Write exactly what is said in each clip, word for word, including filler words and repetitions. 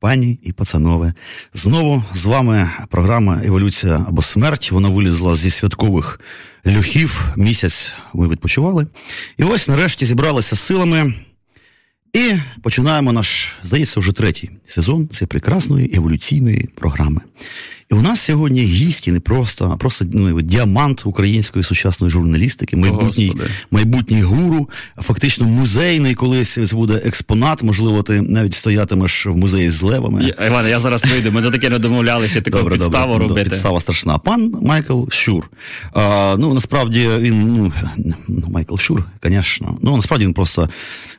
Пані і пацанове, знову з вами програма «Еволюція або смерть». Вона вилізла зі святкових люхів, місяць ми відпочивали. І ось нарешті зібралися з силами і починаємо наш, здається, вже третій сезон цієї прекрасної еволюційної програми. І у нас сьогодні гість, і не просто, а просто ну, діамант української сучасної журналістики, майбутній, майбутній гуру, фактично музейний колись буде експонат, можливо, ти навіть стоятимеш в музеї з левами. Я, Іван, я зараз вийду, ми до таке не домовлялися, таку добре, підставу добре, робити. Підстава страшна. Пан Майкл Щур. А, ну, насправді, він, ну, Майкл Щур, звісно, ну, насправді він просто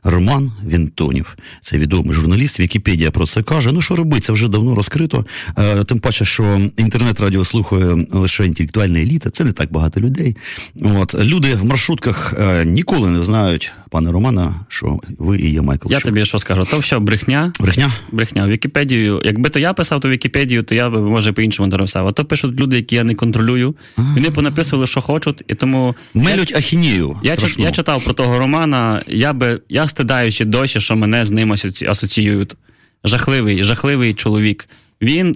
Роман Вінтонів. Це відомий журналіст, Вікіпедія про це каже. Ну, що робити, це вже давно розкрито, а, тим паче, що інтернет-радіо слухає лише інтелектуальна еліта, це не так багато людей. От. Люди в маршрутках ніколи не знають, пане Романа, що ви і є Майкл Я Щур. Тобі що скажу, то все брехня. Брехня? Брехня. Вікіпедію, якби то я писав ту Вікіпедію, то я би, може, по-іншому написав. А то пишуть люди, які я не контролюю. А-а-а. Вони понаписували, що хочуть, і тому... Мелють я... ахінею. Я, чит... я читав про того Романа, я би, я стидаючи досі, що мене з ним асоці... асоціюють. Жахливий, жахливий чоловік. Він...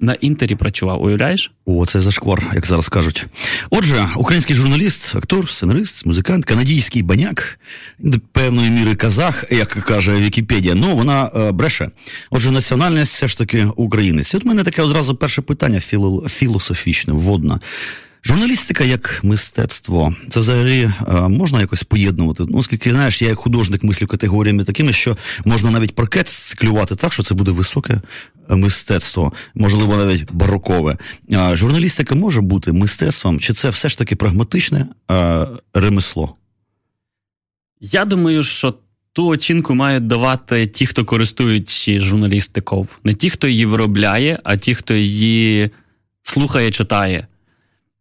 На Інтері працював, уявляєш? О, це зашквар, як зараз кажуть. Отже, український журналіст, актор, сценарист, музикант, канадійський баняк, до певної міри казах, як каже Вікіпедія, ну, вона е, бреше. Отже, національність все ж таки українець. І от в мене таке одразу перше питання філо, філософічне, вводне. Журналістика як мистецтво, це взагалі можна якось поєднувати? Ну, оскільки, знаєш, я як художник мислю категоріями такими, що можна навіть паркет склювати так, що це буде високе мистецтво, можливо, навіть барокове. Журналістика може бути мистецтвом, чи це все ж таки прагматичне ремесло? Я думаю, що ту оцінку мають давати ті, хто користуються журналістикою. Не ті, хто її виробляє, а ті, хто її слухає, читає.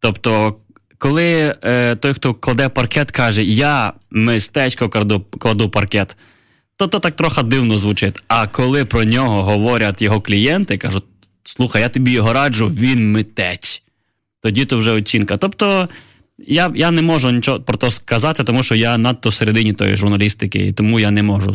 Тобто, коли е, той, хто кладе паркет, каже, я мистечко кладу, кладу паркет, то то так трохи дивно звучить. А коли про нього говорять його клієнти, кажуть, слухай, я тобі його раджу, він митець. Тоді то вже оцінка. Тобто, я, я не можу нічого про то сказати, тому що я надто всередині тої журналістики, і тому я не можу...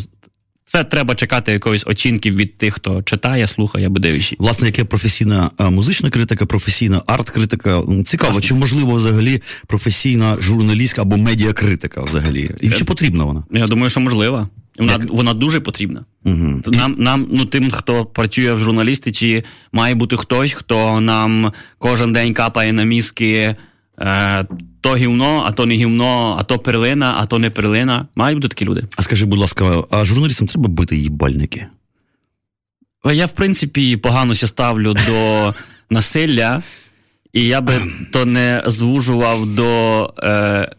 Це треба чекати якоїсь оцінки від тих, хто читає, слухає, або дивиться. Власне, яка професійна музична критика, професійна арт-критика. Цікаво, власне, чи можливо взагалі професійна журналістська або медіакритика взагалі? І чи потрібна вона? Я думаю, що можлива. Вона, Як... вона дуже потрібна. Угу. Нам, нам, ну, тим, хто працює в журналістиці, має бути хтось, хто нам кожен день капає на мізки е, то гівно, а то не гівно, а то перлина, а то не перлина. Мають бути такі люди. А скажи, будь ласка, а журналістам треба бити їбальники? Я, в принципі, погано ся ставлю до насилля, і я би то не звужував до е,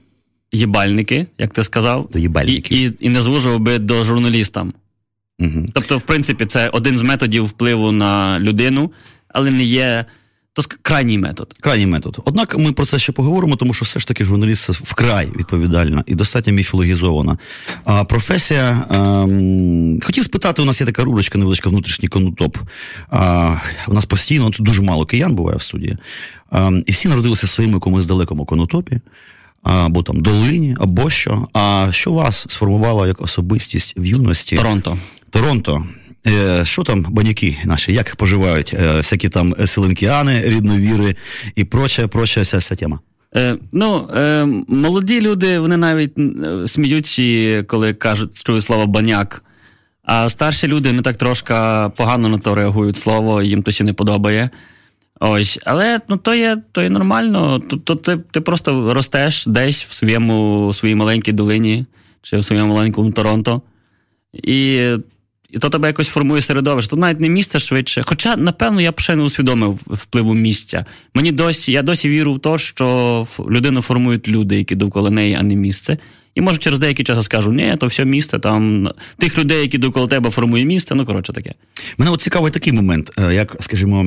їбальники, як ти сказав. До їбальників. І, і, і не звужував би до журналістам. Угу. Тобто, в принципі, це один з методів впливу на людину, але не є... То крайній метод. Крайній метод. Однак ми про це ще поговоримо, тому що все ж таки журналіст вкрай відповідальна і достатньо міфологізована. А професія... Ем, хотів спитати, у нас є така рубричка невеличка внутрішній конутоп. А, у нас постійно, тут дуже мало киян буває в студії. А, і всі народилися в своєму якомусь далекому конутопі, або там долині, або що. А що вас сформувало як особистість в юності? Торонто. Торонто. Що там баняки наші, як поживають всякі там селенкіани, рідновіри і проча, проча вся, вся тема? Е, ну, е, молоді люди, вони навіть сміються, коли кажуть, чую слово баняк. А старші люди, не так трошки погано на то реагують слово, їм то ще не подобає. Ось, але ну, то, є, то є нормально, то, то ти, ти просто ростеш десь в своєму, своїй маленькій долині, чи в своєму маленькому Торонто. І... І то тебе якось формує середовище. Тут навіть не місце швидше. Хоча, напевно, я б ще не усвідомив впливу місця. Мені досі, я досі вірю в те, що людину формують люди, які довкола неї, а не місце. І, може, через деякий час я скажу, ні, то все місце, там, тих людей, які довкола тебе формує місце, ну, коротше, таке. Мене от цікавий такий момент, як, скажімо,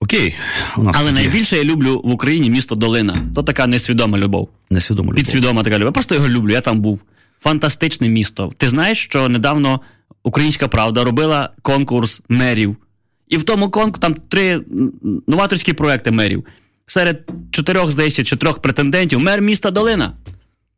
Окей. У нас Але найбільше є. Я люблю в Україні місто Долина. То така несвідома любов. Несвідома любов. Підсвідома така любов. Я просто його люблю, я там був. Фантастичне місто. Ти знаєш, що недавно Українська правда робила конкурс мерів. І в тому конкурсі там три новаторські проекти мерів. Серед чотирьох, здається, чи трьох претендентів мер міста Долина.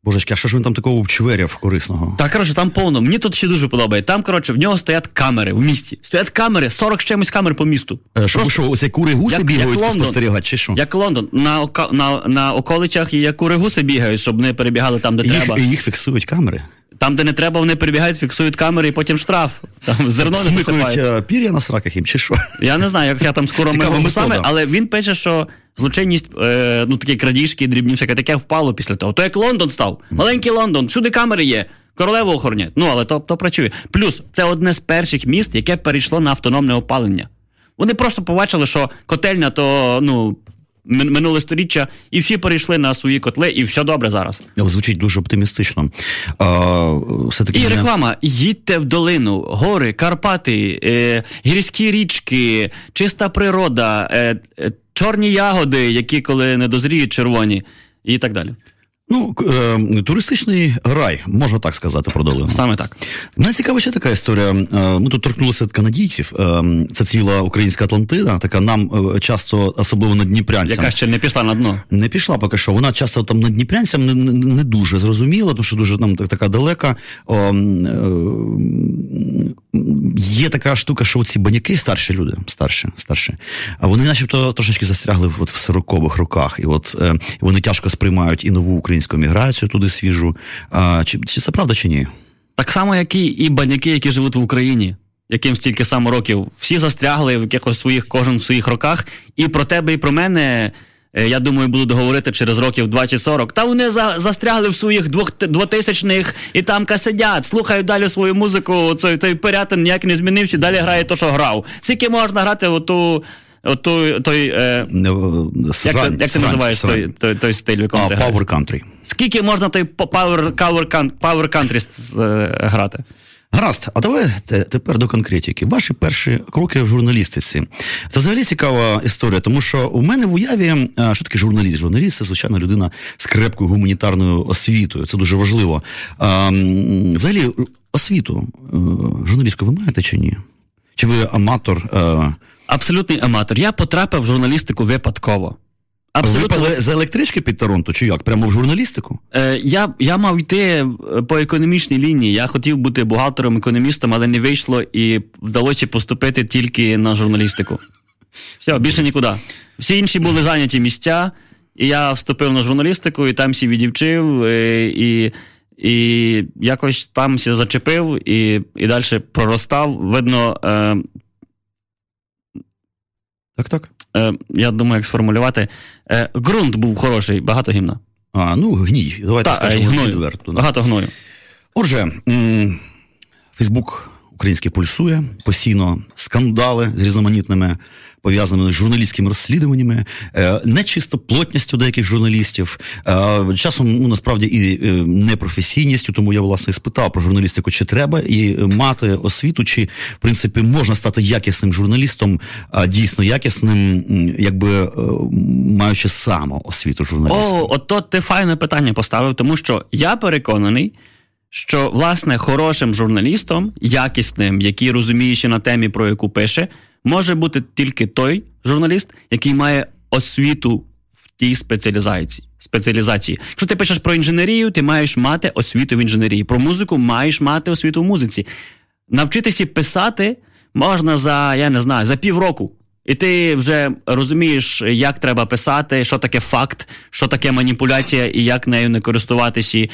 Божечки, а що ж він там такого обчверяв корисного? Так, коротше, там повно. Мені тут ще дуже подобає. Там, коротше, в нього стоять камери в місті. Стоять камери, сорок з чимось камер по місту. Е, що, що, ось як кури-гуси як, бігають як спостерігати, чи що? Як Лондон. На, ока, на, на околицях як кури-гуси бігають, щоб не перебігали там, де їх, треба. І їх фіксують камери? Там, де не треба, вони перебігають, фіксують камери і потім штраф. Там зерно не висипають. Пір'я на сраках їм, чи що? Я не знаю, як я там скоро маю саме, але він пише, що злочинність, е, ну такі крадіжки, дрібні всяке, таке впало після того. То як Лондон став. Маленький Лондон, всюди камери є. Королеву охороняють. Ну, але то, то працює. Плюс, це одне з перших міст, яке перейшло на автономне опалення. Вони просто побачили, що котельня, то, ну... минуле сторіччя, і всі перейшли на свої котли, і все добре зараз. Звучить дуже оптимістично. А, все-таки і реклама. Не... Їдьте в долину, гори, Карпати, е, гірські річки, чиста природа, е, е, чорні ягоди, які коли не дозріють, червоні, і так далі. Ну, е, туристичний рай, можна так сказати, про долину. Саме так. Найцікава ще така історія. Е, ми тут торкнулися канадійців. Е, це ціла українська Атлантида, така нам е, часто, особливо наддніпрянцям. Яка ще не пішла на дно. Не пішла поки що. Вона часто там наддніпрянцям не, не, не дуже зрозуміла, тому що дуже нам така далека. Е, е, є така штука, що оці баняки, старші люди, старші, старші, вони начебто трошечки застрягли от в сорокових роках. І от е, вони тяжко сприймають і нову українську міграцію туди свіжу. А, чи, чи це правда, чи ні? Так само, як і, і баняки, які живуть в Україні, яким стільки само років. Всі застрягли в якихось своїх, кожен в своїх роках. І про тебе, і про мене, я думаю, будуть говорити через років двадцять сорок. Та вони за, застрягли в своїх двотисячних і там сидять, слухають далі свою музику, цей, той Пирятин ніяк не змінився, далі грає то, що грав. Скільки можна грати оту... От той, той е, срань, як, як ти називаєш той, той, той стиль, в якому ти граєш? Power Country. Скільки можна той Power, power, power Country е, грати? Гаразд, а давайте тепер до конкретики. Ваші перші кроки в журналістиці. Це взагалі цікава історія, тому що у мене в уяві, що таке журналіст? Журналіст – це, звичайно, людина з крепкою гуманітарною освітою. Це дуже важливо. А, взагалі, освіту журналістку ви маєте чи ні? Чи ви аматор? Е... Абсолютний аматор. Я потрапив в журналістику випадково. Абсолютно. Випали з електрички під Торонто, чи як? Прямо в журналістику? Е, я, я мав йти по економічній лінії. Я хотів бути бухгалтером, економістом, але не вийшло і вдалося поступити тільки на журналістику. Все, більше нікуди. Всі інші були зайняті місця, і я вступив на журналістику, і там всі відівчив, і... і... І якось там все зачепив і, і далі проростав. Видно... Е, так, так. Е, я думаю, як сформулювати. Е, ґрунт був хороший, багато гімна. А, ну, гній. Давайте Та, скажемо гною. Відверто. Багато гною. Отже, Фейсбук український пульсує, постійно скандали з різноманітними пов'язаними з журналістськими розслідуваннями, нечистоплотністю деяких журналістів, часом, ну, насправді, і непрофесійністю, тому я, власне, спитав про журналістику, чи треба і мати освіту, чи, в принципі, можна стати якісним журналістом, дійсно якісним, якби маючи саму освіту журналістів. О, ото ти файне питання поставив, тому що я переконаний, що, власне, хорошим журналістом, якісним, який розуміє ще на темі, про яку пише, може бути тільки той журналіст, який має освіту в тій спеціалізації. спеціалізації. Якщо ти пишеш про інженерію, ти маєш мати освіту в інженерії. Про музику маєш мати освіту в музиці. Навчитися писати можна за, я не знаю, за півроку. І ти вже розумієш, як треба писати, що таке факт, що таке маніпуляція і як нею не користуватися,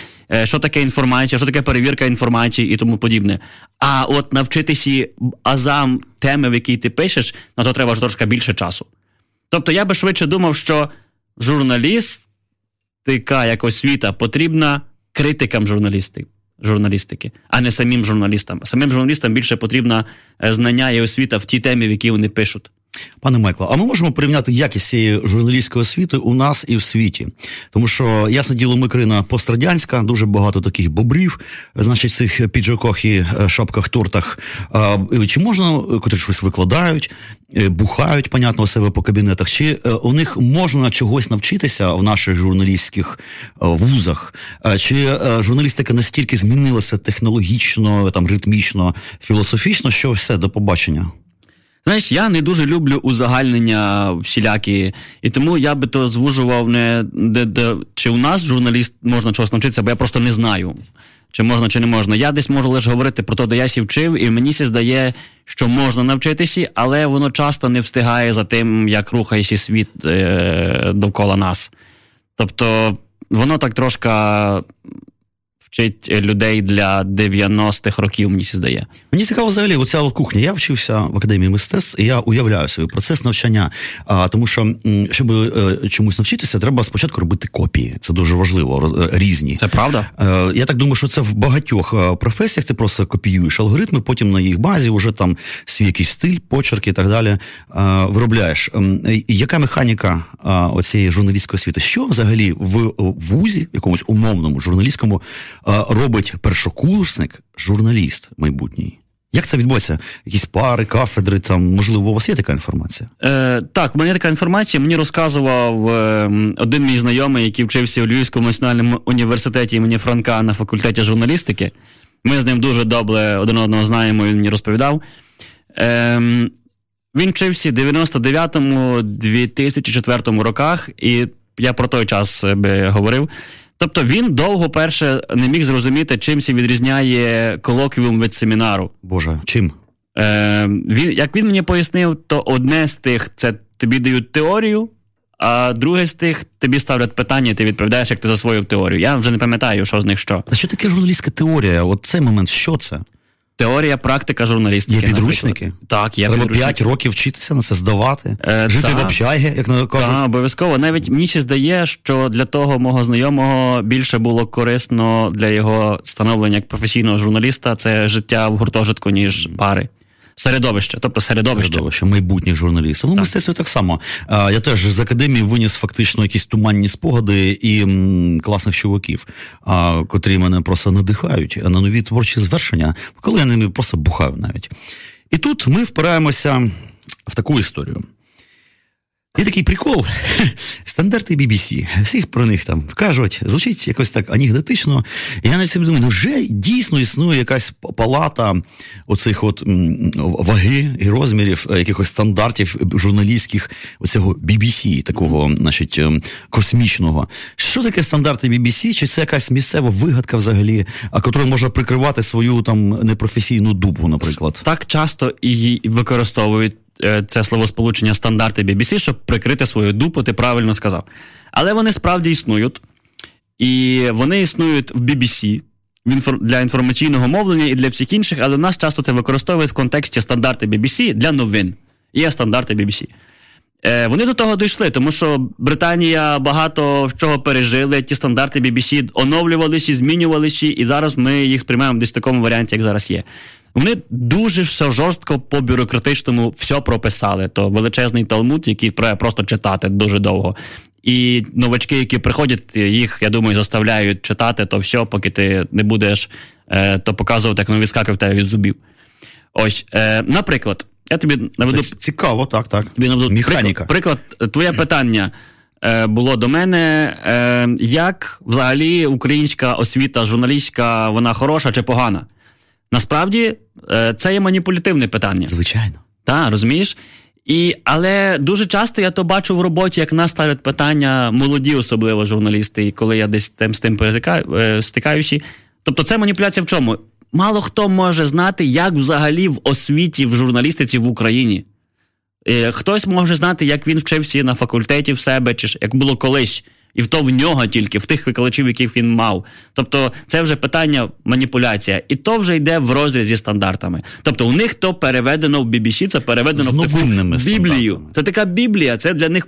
що таке інформація, що таке перевірка інформації і тому подібне. А от навчитися азам теми, в якій ти пишеш, на то треба ж трошки більше часу. Тобто я би швидше думав, що журналістика як освіта потрібна критикам журналістів. журналістики, а не самим журналістам. Самим журналістам більше потрібна знання і освіта в тій темі, в якій вони пишуть. Пане Майкле, а ми можемо порівняти якість цієї журналістської освіти у нас і в світі? Тому що, ясне діло, ми країна пострадянська, дуже багато таких бобрів, значить, цих піджаках і шапках, тортах. Чи можна, котрі щось викладають, бухають, понятно, у себе по кабінетах, чи у них можна чогось навчитися в наших журналістських вузах? Чи журналістика настільки змінилася технологічно, там, ритмічно, філософічно, що все, до побачення? Знаєш, я не дуже люблю узагальнення всілякі, і тому я би то звужував не де, де, чи у нас журналіст можна чогось навчитися, бо я просто не знаю, чи можна, чи не можна. Я десь можу лише говорити про те, де я сі вчив, і мені сі здає, що можна навчитися, але воно часто не встигає за тим, як рухається світ е- довкола нас. Тобто воно так трошки вчить людей для дев'яностих років, мені здає. Мені цікаво взагалі оця от кухня. Я вчився в Академії мистецтв, і я уявляю свій процес навчання. А, тому що, щоб е, чомусь навчитися, треба спочатку робити копії. Це дуже важливо, роз, різні. Це правда? Е, я так думаю, що це в багатьох професіях. Ти просто копіюєш алгоритми, потім на їх базі вже там свій якийсь стиль, почерки і так далі е, виробляєш. Е, яка механіка е, оцієї журналістської освіти? Що взагалі в вузі, якомусь умовному журналістському, робить першокурсник, журналіст майбутній? Як це відбувається? Якісь пари, кафедри, там, можливо, у вас є така інформація? Е, так, у мене така інформація. Мені розказував е, один мій знайомий, який вчився у Львівському національному університеті імені Франка на факультеті журналістики. Ми з ним дуже добре один одного знаємо, він мені розповідав. Е, він вчився в дев'яносто дев'ятому - дві тисячі четвертому роках, і я про той час би говорив. Тобто він довго, перше, не міг зрозуміти, чимся відрізняє колоквіум від семінару. Боже, чим? Е, він, як він мені пояснив, то одне з тих – це тобі дають теорію, а друге з тих – тобі ставлять питання, ти відповідаєш, як ти засвоїв теорію. Я вже не пам'ятаю, що з них що. А що таке журналістська теорія? От цей момент, що це? Теорія, практика журналістики. Є підручники? Наприклад. Так, є треба підручники. п'ять років вчитися на це, здавати, е, жити та в общагі, як кажуть. Так, обов'язково. Навіть мені ще здає, що для того мого знайомого більше було корисно для його становлення як професійного журналіста це життя в гуртожитку, ніж пари. Середовище, тобто середовище. Середовище майбутніх журналістів. Ну, так. Мистецтво так само. Я теж з академії виніс фактично якісь туманні спогади і класних чуваків, котрі мене просто надихають на нові творчі звершення, коли я ними просто бухаю навіть. І тут ми впираємося в таку історію. Є такий прикол. Стандарти бі бі сі. Всіх про них там кажуть. Звучить якось так анекдотично. І я навіть собі думаю, ну вже дійсно існує якась палата оцих от ваги і розмірів, якихось стандартів журналістських оцього бі бі сі, такого, значить, космічного. Що таке стандарти бі бі сі? Чи це якась місцева вигадка взагалі, котрою можна прикривати свою там непрофесійну дубу, наприклад? Так часто і використовують це словосполучення «стандарти бі бі сі», щоб прикрити свою дупу, ти правильно сказав. Але вони справді існують. І вони існують в бі бі сі для інформаційного мовлення і для всіх інших, але нас часто це використовують в контексті «стандарти бі бі сі» для новин. Є «стандарти бі бі сі». Вони до того дійшли, тому що Британія багато чого пережили, ті «стандарти бі бі сі» оновлювалися, змінювалися, і зараз ми їх сприймаємо десь в такому варіанті, як зараз є. Вони дуже все жорстко по-бюрократичному все прописали. То величезний талмуд, який треба просто читати дуже довго. І новачки, які приходять, їх, я думаю, заставляють читати то все, поки ти не будеш е, то показувати, як воно відскакує в тебе від зубів. Ось, е, наприклад, я тобі наведу... Це цікаво, так, так. Тобі наведу механіка. Приклад, приклад твоє питання е, було до мене. Е, як взагалі українська освіта журналістська, вона хороша чи погана? Насправді, це є маніпулятивне питання. Звичайно. Так, розумієш? І, але дуже часто я то бачу в роботі, як нас ставлять питання молоді, особливо журналісти, і коли я десь тим, з тим стикаюся. Тобто це маніпуляція в чому? Мало хто може знати, як взагалі в освіті, в журналістиці в Україні. Хтось може знати, як він вчився на факультеті в себе, чи як було колись. І в то в нього тільки, в тих викладачів, яких він мав. Тобто це вже питання маніпуляція. І то вже йде в розріз зі стандартами. Тобто у них то переведено в бі бі сі, це переведено в таку біблію. Це така біблія, це для них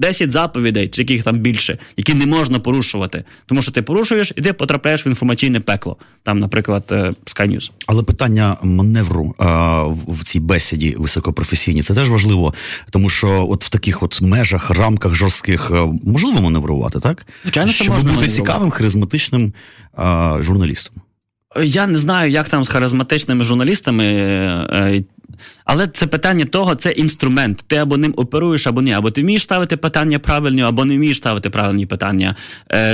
десять заповідей, чи яких там більше, які не можна порушувати. Тому що ти порушуєш, і ти потрапляєш в інформаційне пекло. Там, наприклад, Sky News. Але питання маневру а, в цій бесіді високопрофесійній, це теж важливо, тому що от в таких от межах, рамках жорстких можливо маневрувати, так? Звичайно, що можна бути цікавим, харизматичним а, журналістом. Я не знаю, як там з харизматичними журналістами, але це питання того, це інструмент. Ти або ним оперуєш, або ні. Або ти вмієш ставити питання правильні, або не вмієш ставити правильні питання.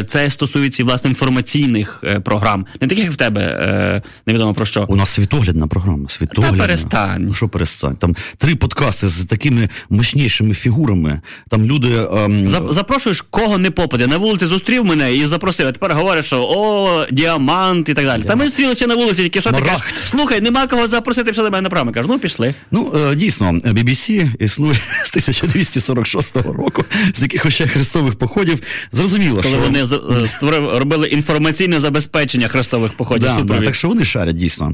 Це стосується, власне, інформаційних програм. Не таких, як в тебе, невідомо про що. У нас світоглядна програма. Світоглядна. Та перестань. Ну що перестань? Там три подкасти з такими мощнішими фігурами. Там люди... Ем... Запрошуєш, кого не попаде. На вулиці зустрів мене і запросив. А тепер говориш, що о, діамант і так далі. Yeah. Та ми зустрілися на вулиці, тільки що ти кажеш, слухай, нема кого запросити, все до мене на програму. Кажу, ну, пішли. Ну, дійсно, бі бі сі існує з тисяча двісті сорок шостого року, з якихось ще хрестових походів. Зрозуміло, коли що... Коли вони створили, робили інформаційне забезпечення хрестових походів. Да, да, так що вони шарять, дійсно.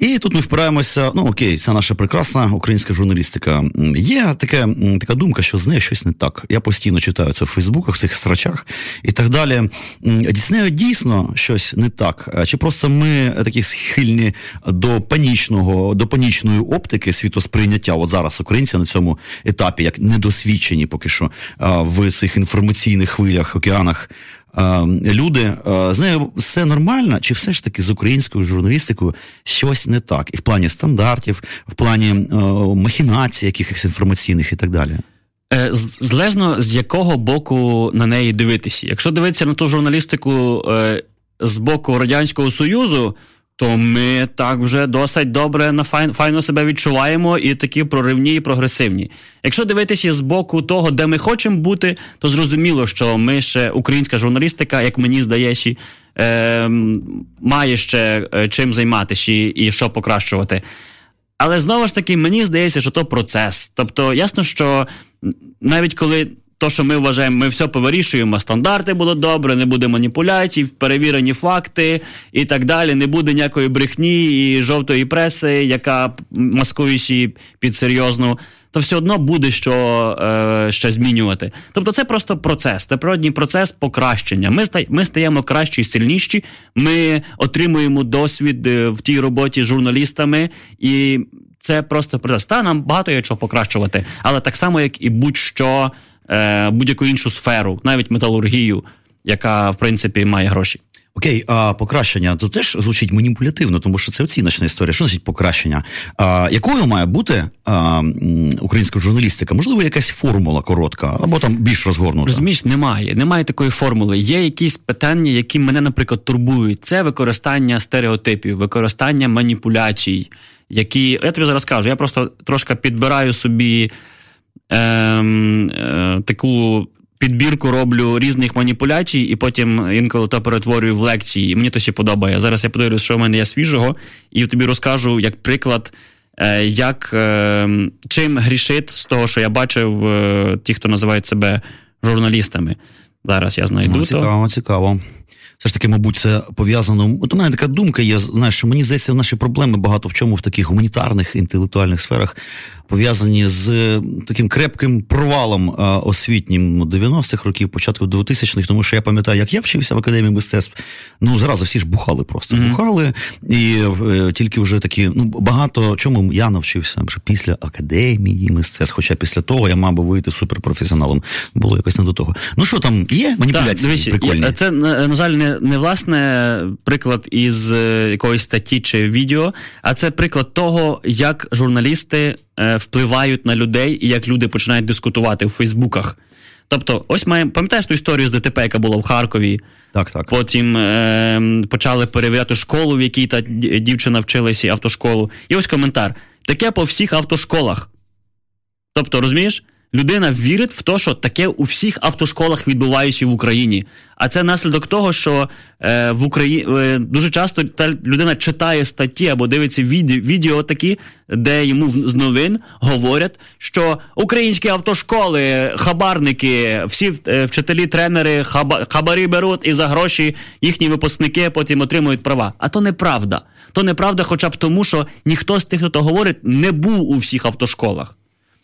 І тут ми впираємося, ну, окей, це наша прекрасна українська журналістика. Є таке, така думка, що з нею щось не так. Я постійно читаю це в Фейсбуках, в цих срачах і так далі. З нею дійсно щось не так? Чи просто ми такі схильні до панічного, до панічної оптики світосприйняття? От зараз українці на цьому етапі, як недосвідчені поки що в цих інформаційних хвилях, океанах, люди, з нею все нормально, чи все ж таки з українською журналістикою щось не так? І в плані стандартів, в плані махінацій якихось інформаційних і так далі. Залежно з якого боку на неї дивитися. Якщо дивитися на ту журналістику з боку Радянського Союзу, то ми так вже досить добре на файн, файно себе відчуваємо і такі проривні і прогресивні. Якщо дивитися з боку того, де ми хочемо бути, то зрозуміло, що ми ще українська журналістика, як мені здається, е, має ще чим займатися і, і що покращувати. Але знову ж таки, мені здається, що то процес. Тобто, ясно, що навіть коли то, що ми вважаємо, ми все повирішуємо, стандарти будуть добре, не буде маніпуляцій, перевірені факти і так далі, не буде ніякої брехні і жовтої преси, яка маскує її під серйозну, то все одно буде що, е, що змінювати. Тобто це просто процес, це природній процес покращення. Ми, ста, ми стаємо кращі і сильніші, ми отримуємо досвід в тій роботі з журналістами і це просто процес. Та нам багато є чого покращувати, але так само, як і будь-що будь-яку іншу сферу, навіть металургію, яка, в принципі, має гроші. Окей, а покращення, то теж звучить маніпулятивно, тому що це оціночна історія. Що значить покращення? А, якою має бути а, українська журналістика? Можливо, якась формула коротка, або там більш розгорнута? Розумієш, немає. Немає такої формули. Є якісь питання, які мене, наприклад, турбують. Це використання стереотипів, використання маніпуляцій, які... Я тобі зараз кажу, я просто трошки підбираю собі Ем, е, таку підбірку роблю різних маніпуляцій і потім інколи то перетворюю в лекції, і мені то ще подобає. Зараз я подивлюсь, що в мене є свіжого, і тобі розкажу, як приклад, е, як, е, чим грішить з того, що я бачив е, ті, хто називають себе журналістами. Зараз я знайду. О, цікаво, то. цікаво. Все ж таки, мабуть, це пов'язано... От у мене така думка є, знаєш, що мені здається, наші проблеми багато в чому в таких гуманітарних, інтелектуальних сферах пов'язані з таким крепким провалом освітнім дев'яностих років, початку двотисячних, тому що я пам'ятаю, як я вчився в Академії мистецтв, ну, зразу всі ж бухали просто. Mm-hmm. Бухали, і е, тільки вже такі, ну, багато чому я навчився, що після Академії мистецтв, хоча після того я мав би вийти суперпрофесіоналом. Було якось не до того. Ну, що там, є маніпуляції так, прикольні? Це, на жаль, не Не, не, власне, приклад із якоїсь статті чи відео, а це приклад того, як журналісти е, впливають на людей і як люди починають дискутувати у Фейсбуках. Тобто, ось маємо, пам'ятаєш ту історію з ДТП, яка була в Харкові? Так, так. Потім е, почали перевіряти школу, в якій та дівчина вчилася, автошколу. І ось коментар. Таке по всіх автошколах. Тобто, розумієш? Людина вірить в те, що таке у всіх автошколах відбувається в Україні. А це наслідок того, що е, в Україні е, дуже часто та людина читає статті або дивиться відео, відео такі, де йому з новин говорять, що українські автошколи, хабарники, всі е, вчителі, тренери, хаба, хабарі беруть і за гроші їхні випускники потім отримують права. А то неправда. То неправда хоча б тому, що ніхто з тих, хто говорить, не був у всіх автошколах.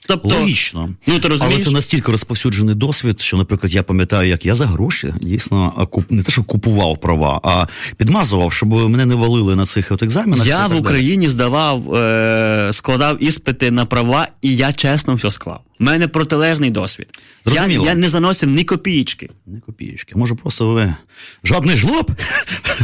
Тобто, логічно. Ну, ти розумієш? Але це настільки розповсюджений досвід, що, наприклад, я пам'ятаю, як я за гроші, дійсно, не те, що купував права, а підмазував, щоб мене не валили на цих от екзаменах. Я в Україні здавав, е- складав іспити на права, і я чесно все склав. У мене протилежний досвід. Я, я не заносив ні копієчки. Ні копієчки. Може, просто ви жадний жлоб,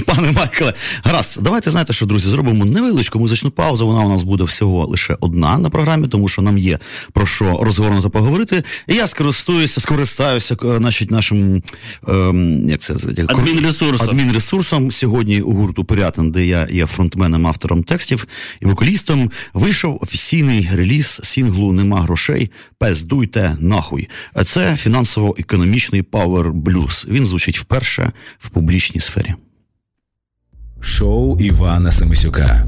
пане Майкле. Гаразд, давайте, знаєте що, друзі, зробимо невеличку музичну паузу. Вона у нас буде всього лише одна на програмі, тому що нам є про що розгорнуто поговорити. І я скористаюся, скористаюся значить, нашим ем, як це, адмінресурсом. адмінресурсом. Сьогодні у гурту «Пирятин», де я є фронтменом, автором текстів і вокалістом, вийшов офіційний реліз сінглу «Нема грошей». Здуйте нахуй. Це фінансово-економічний пауер-блюз. Він звучить вперше в публічній сфері. Шоу Івана Семесюка.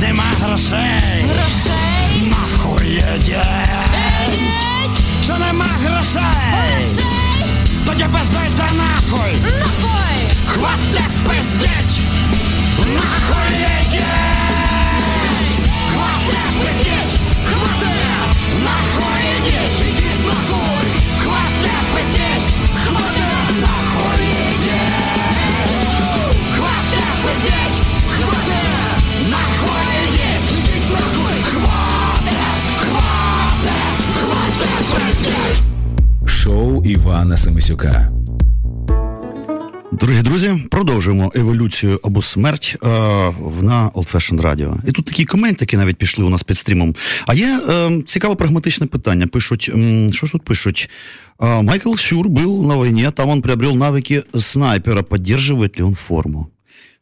Нема грошей, грошей, нахуй є Ідіть, що нема грошей, тоді пиздуйте нахуй, хватне пиздіть, нахуй ідіть, хватне пиздіть, хватне, нахуй ідіть, ідіть нахуй, хватне пиздіть, хватне, нахуй ідіть, хватне пиздіть, хватне, нахуй ідіть, ідіть нахуй, хватне, хватне, хватне пиздіть. Шоу Івана Семесюка. Дорогі друзі, продовжуємо еволюцію або смерть е, на Олдфешн-радіо. І тут такі коменти, які навіть пішли у нас під стрімом. А є е, цікаве прагматичне питання. Пишуть, м, що ж тут пишуть? Е, Майкл Щур був на війні, там він приобрел навики снайпера. Підтримує ли він форму?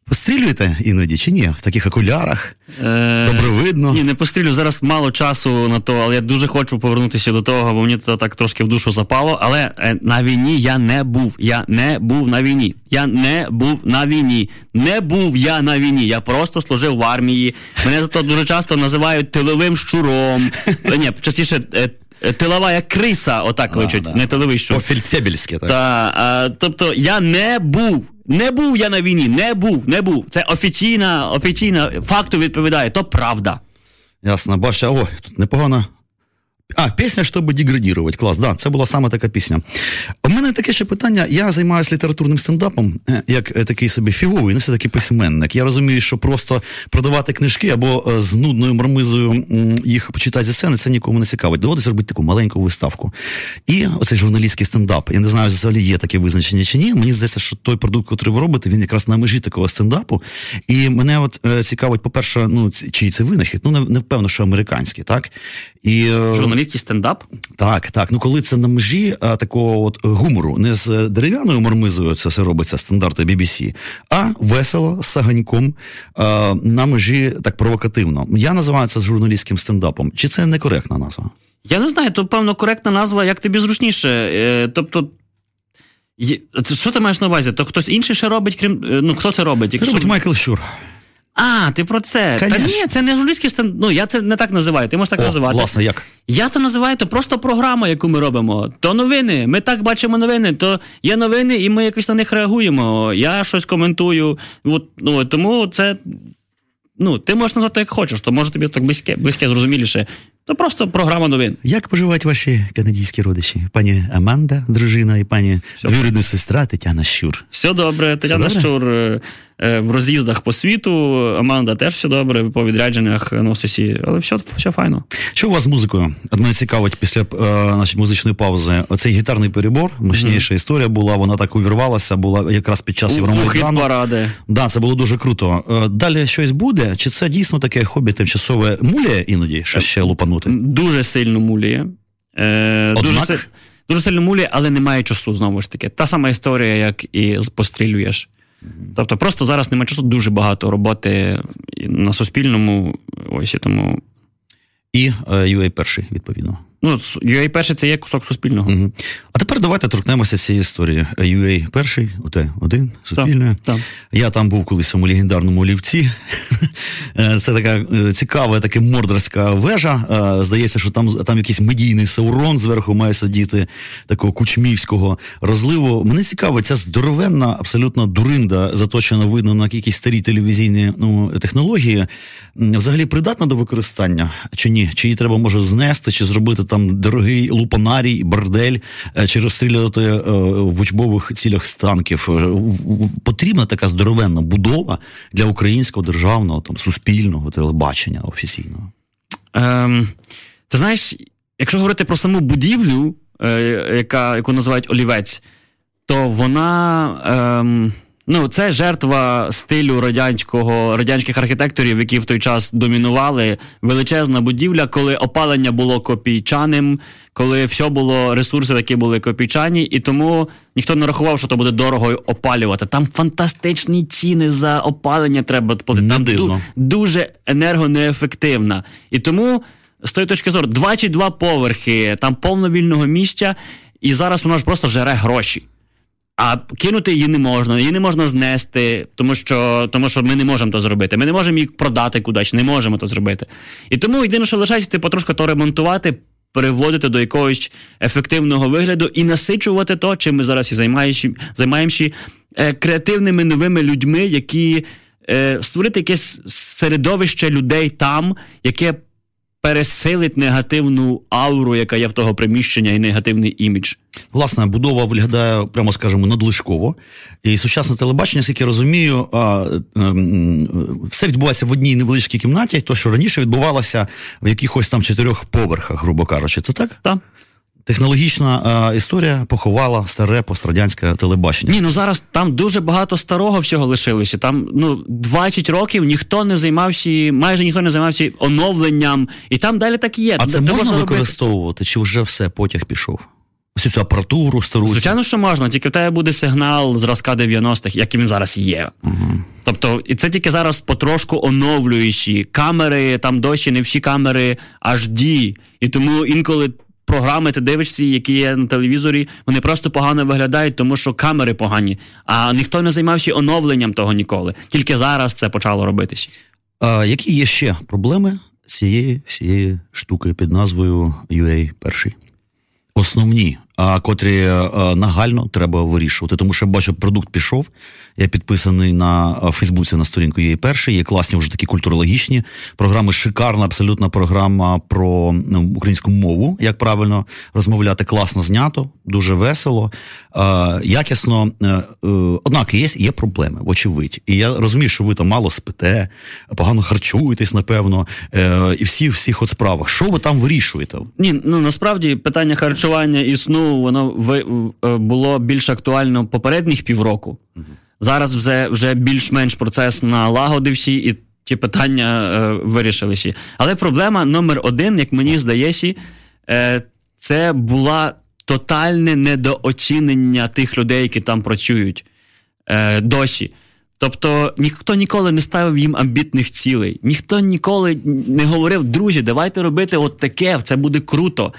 Пострілюєте іноді чи ні? В таких окулярах? Е... Добре видно? Ні, не пострілю. Зараз мало часу на то, але я дуже хочу повернутися до того, бо мені це так трошки в душу запало. Але е, на війні я не був. Я не був на війні. Я не був на війні. Не був я на війні. Я просто служив в армії. Мене зато дуже часто називають тиловим щуром. Ні, частіше... Е, тилова як криса, отак кличуть, да. Не тиловий щур. По-фельдфебельськи, так. Та, а, тобто я не був. Не був я на війні, не був, не був. Це офіційна, офіційна, факту відповідає, то правда. Ясно, бачите, ой, тут непогано. А, пісня, щоб деградувати, клас, да, це була саме така пісня. У мене таке ще питання, я займаюся літературним стендапом, як такий собі фіговий, ну все-таки письменник. Я розумію, що просто продавати книжки або з нудною мармизою їх почитати зі сцени, це нікому не цікавить. Доводиться робити таку маленьку виставку. І оцей журналістський стендап, я не знаю, взагалі є таке визначення чи ні, мені здається, що той продукт, який ви робите, він якраз на межі такого стендапу. І мене от цікавить, по-перше, ну, чий це винахід, ну, не, не впевнено, що американський, так? І, журналістський стендап? Так, так. Ну, коли це на межі а, такого от гумору. Не з дерев'яною мармизою це все робиться, стандарти бі бі сі, а весело, з саганьком, а, на межі так провокативно. Я називаю це журналістським стендапом. Чи це некоректна назва? Я не знаю. То, певно, коректна назва, як тобі зручніше. Е, тобто, є, що ти маєш на увазі? То хтось інший ще робить, крім... Ну, хто це робить? Це якщо... робить Майкл Щур. А, ти про це. Конечно. Та ні, це не журналістський стендап. Ну, я це не так називаю, ти можеш так О, називати. Власне, як? Я це називаю, то просто програма, яку ми робимо. То новини, ми так бачимо новини, то є новини, і ми якось на них реагуємо. Я щось коментую. От, ну, тому це, ну, ти можеш назвати як хочеш, то може тобі так близьке, близьке, зрозуміліше. То просто програма новин. Як поживають ваші канадійські родичі? Пані Аманда, дружина, і пані двоюрідна сестра Тетяна Щур. Все добре, Тетяна все добре? Щур е, в роз'їздах по світу, Аманда теж все добре, по відрядженнях на сесії, але все, все файно. Що у вас з музикою? Мене цікавить після е, нашої музичної паузи оцей гітарний перебор, мощніша mm-hmm. історія була, вона так увірвалася, була якраз під час Євромайдану. Хіт-паради. Да, це було дуже круто. Е, далі щось буде? Чи це дійсно таке хобі тимчасове муляє іноді, що ще лупанує? Дуже сильно муліє. Е, дуже, си, дуже сильно муліє, але немає часу, знову ж таки. Та сама історія, як і з пострілюєш. Mm-hmm. Тобто просто зараз немає часу, дуже багато роботи на Суспільному. Ось і тому... І е, UA:Перший, відповідно. Ну, UA:Перший – це є кусок Суспільного. Mm-hmm. А тепер давайте торкнемося цієї історії. UA:Перший, У Т один, Суспільне. Там, там. Я там був колись у цьому легендарному Олівці. Це така цікава, така мордорська вежа. Здається, що там, там якийсь медійний Саурон зверху має сидіти, такого кучмівського розливу. Мене цікаво, ця здоровенна, абсолютно дуринда, заточена, видно, на якісь старі телевізійні, ну, технології. Взагалі придатна до використання чи ні? Чи її треба, може, знести, чи зробити там дорогий лупанарій, бордель, чи розстрілювати е, в учбових цілях з танків. Потрібна така здоровенна будова для українського державного, там, суспільного телебачення офіційного? Ем, ти знаєш, якщо говорити про саму будівлю, е, яка, яку називають Олівець, то вона... Ем... Ну, це жертва стилю радянського, радянських архітекторів, які в той час домінували. Величезна будівля, коли опалення було копійчаним, коли все було, ресурси такі були копійчані, і тому ніхто не рахував, що то буде дорого опалювати. Там фантастичні ціни за опалення треба платити. Там ду- дуже енергонеефективна. І тому, з тої точки зору, двадцять два поверхи, там повно вільного місця, і зараз вона ж просто жере гроші. А кинути її не можна, її не можна знести, тому що, тому що ми не можемо то зробити. Ми не можемо їх продати кудись, не можемо то зробити. І тому єдине, що лишається, це потрошки то ремонтувати, переводити до якогось ефективного вигляду і насичувати то, чим ми зараз і займаємося, креативними новими людьми, які створити якесь середовище людей там, яке пересилить негативну ауру, яка є в того приміщення, і негативний імідж. Власне, будова виглядає, прямо скажемо, надлишково. І сучасне телебачення, скільки розумію, все відбувається в одній невеличкій кімнаті, то, що раніше відбувалося в якихось там чотирьох поверхах, грубо кажучи. Це так? Так. Технологічна а, історія поховала старе пострадянське телебачення. Ні, ну зараз там дуже багато старого всього лишилося. Там, ну, двадцять років ніхто не займався, майже ніхто не займався оновленням. І там далі так і є. А це Д- можна використовувати? Робити? Чи вже все, потяг пішов? Всю цю апаратуру, стару? Звичайно, що можна. Тільки в тебе буде сигнал зразка дев'яностих, який він зараз є. Угу. Тобто, і це тільки зараз потрошку оновлюючі. Камери, там досі не всі камери ейч ді. І тому інколи програми ти дивишся, які є на телевізорі, вони просто погано виглядають, тому що камери погані. А ніхто не займався оновленням того ніколи. Тільки зараз це почало робитись. А які є ще проблеми цієї всієї штуки під назвою ю ей перший? Основні, а котрі а, нагально треба вирішувати. Тому що я бачу, продукт пішов. Я підписаний на Фейсбуці на сторінку ю ей перший. Є класні вже такі культурологічні програми. Шикарна абсолютно програма про українську мову. Як правильно розмовляти. Класно знято, дуже весело, а, якісно. А, однак є, є проблеми, очевидь. І я розумію, що ви там мало спите, погано харчуєтесь, напевно. А, і всі, всіх от справах. Що ви там вирішуєте? Ні, ну насправді питання харчування і сну, воно ви, було більш актуально попередніх півроку. Угу. Зараз вже, вже більш-менш процес налагодився, і ті питання е, вирішилися. Але проблема номер один, як мені здається, е, це була тотальне недооцінення тих людей, які там працюють е, досі. Тобто ніхто ніколи не ставив їм амбітних цілей. Ніхто ніколи не говорив: друзі, давайте робити от таке, це буде круто.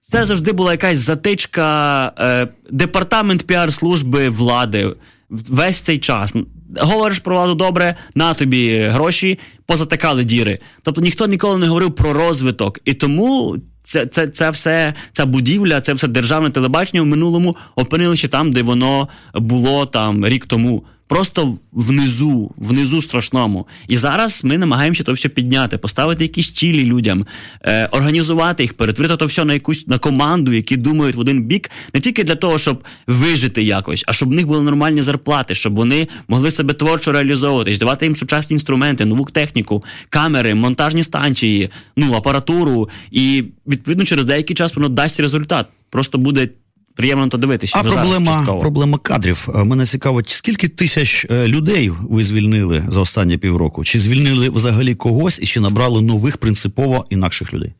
Це завжди була якась затичка, е, департамент піар-служби влади весь цей час. Говориш про владу добре, на тобі гроші, позатикали діри. Тобто ніхто ніколи не говорив про розвиток. І тому це, це, це все, ця будівля, це все державне телебачення в минулому опинилося там, де воно було там рік тому. Просто внизу, внизу страшному. І зараз ми намагаємося то все підняти, поставити якісь цілі людям, е, організувати їх, перетворити то все на якусь, на команду, які думають в один бік, не тільки для того, щоб вижити якось, а щоб в них були нормальні зарплати, щоб вони могли себе творчо реалізовуватись, давати їм сучасні інструменти, нову техніку, камери, монтажні станції, ну, апаратуру. І, відповідно, через деякий час воно дасть результат. Просто буде приємно то дивитися. А проблема, проблема кадрів. Мене цікавить, скільки тисяч людей ви звільнили за останні півроку? Чи звільнили взагалі когось і чи набрали нових принципово інакших людей?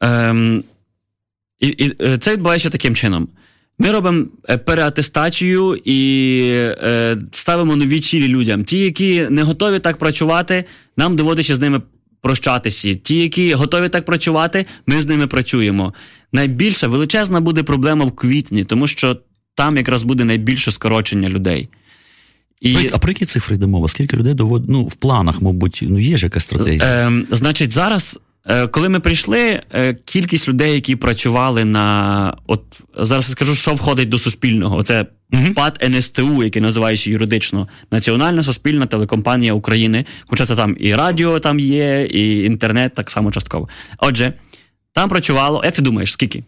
Ем, і, і, це відбувається таким чином. Ми робимо переатестацію і е, ставимо нові цілі людям. Ті, які не готові так працювати, нам доводиться з ними прощатися. Ті, які готові так працювати, ми з ними працюємо. Найбільша, величезна буде проблема в квітні, тому що там якраз буде найбільше скорочення людей. І... А про які цифри йде мова? Скільки людей доводить? Ну, в планах, мабуть, ну є ж якась стратегія. Е, е, значить, зараз, е, коли ми прийшли, е, кількість людей, які працювали на... От, зараз я скажу, що входить до Суспільного. Це mm-hmm. ПАТ ен ес те у, який називається юридично Національна Суспільна Телекомпанія України. Хоча це там і радіо там є, і інтернет так само частково. Отже, там працювало, як ти думаєш, скільки?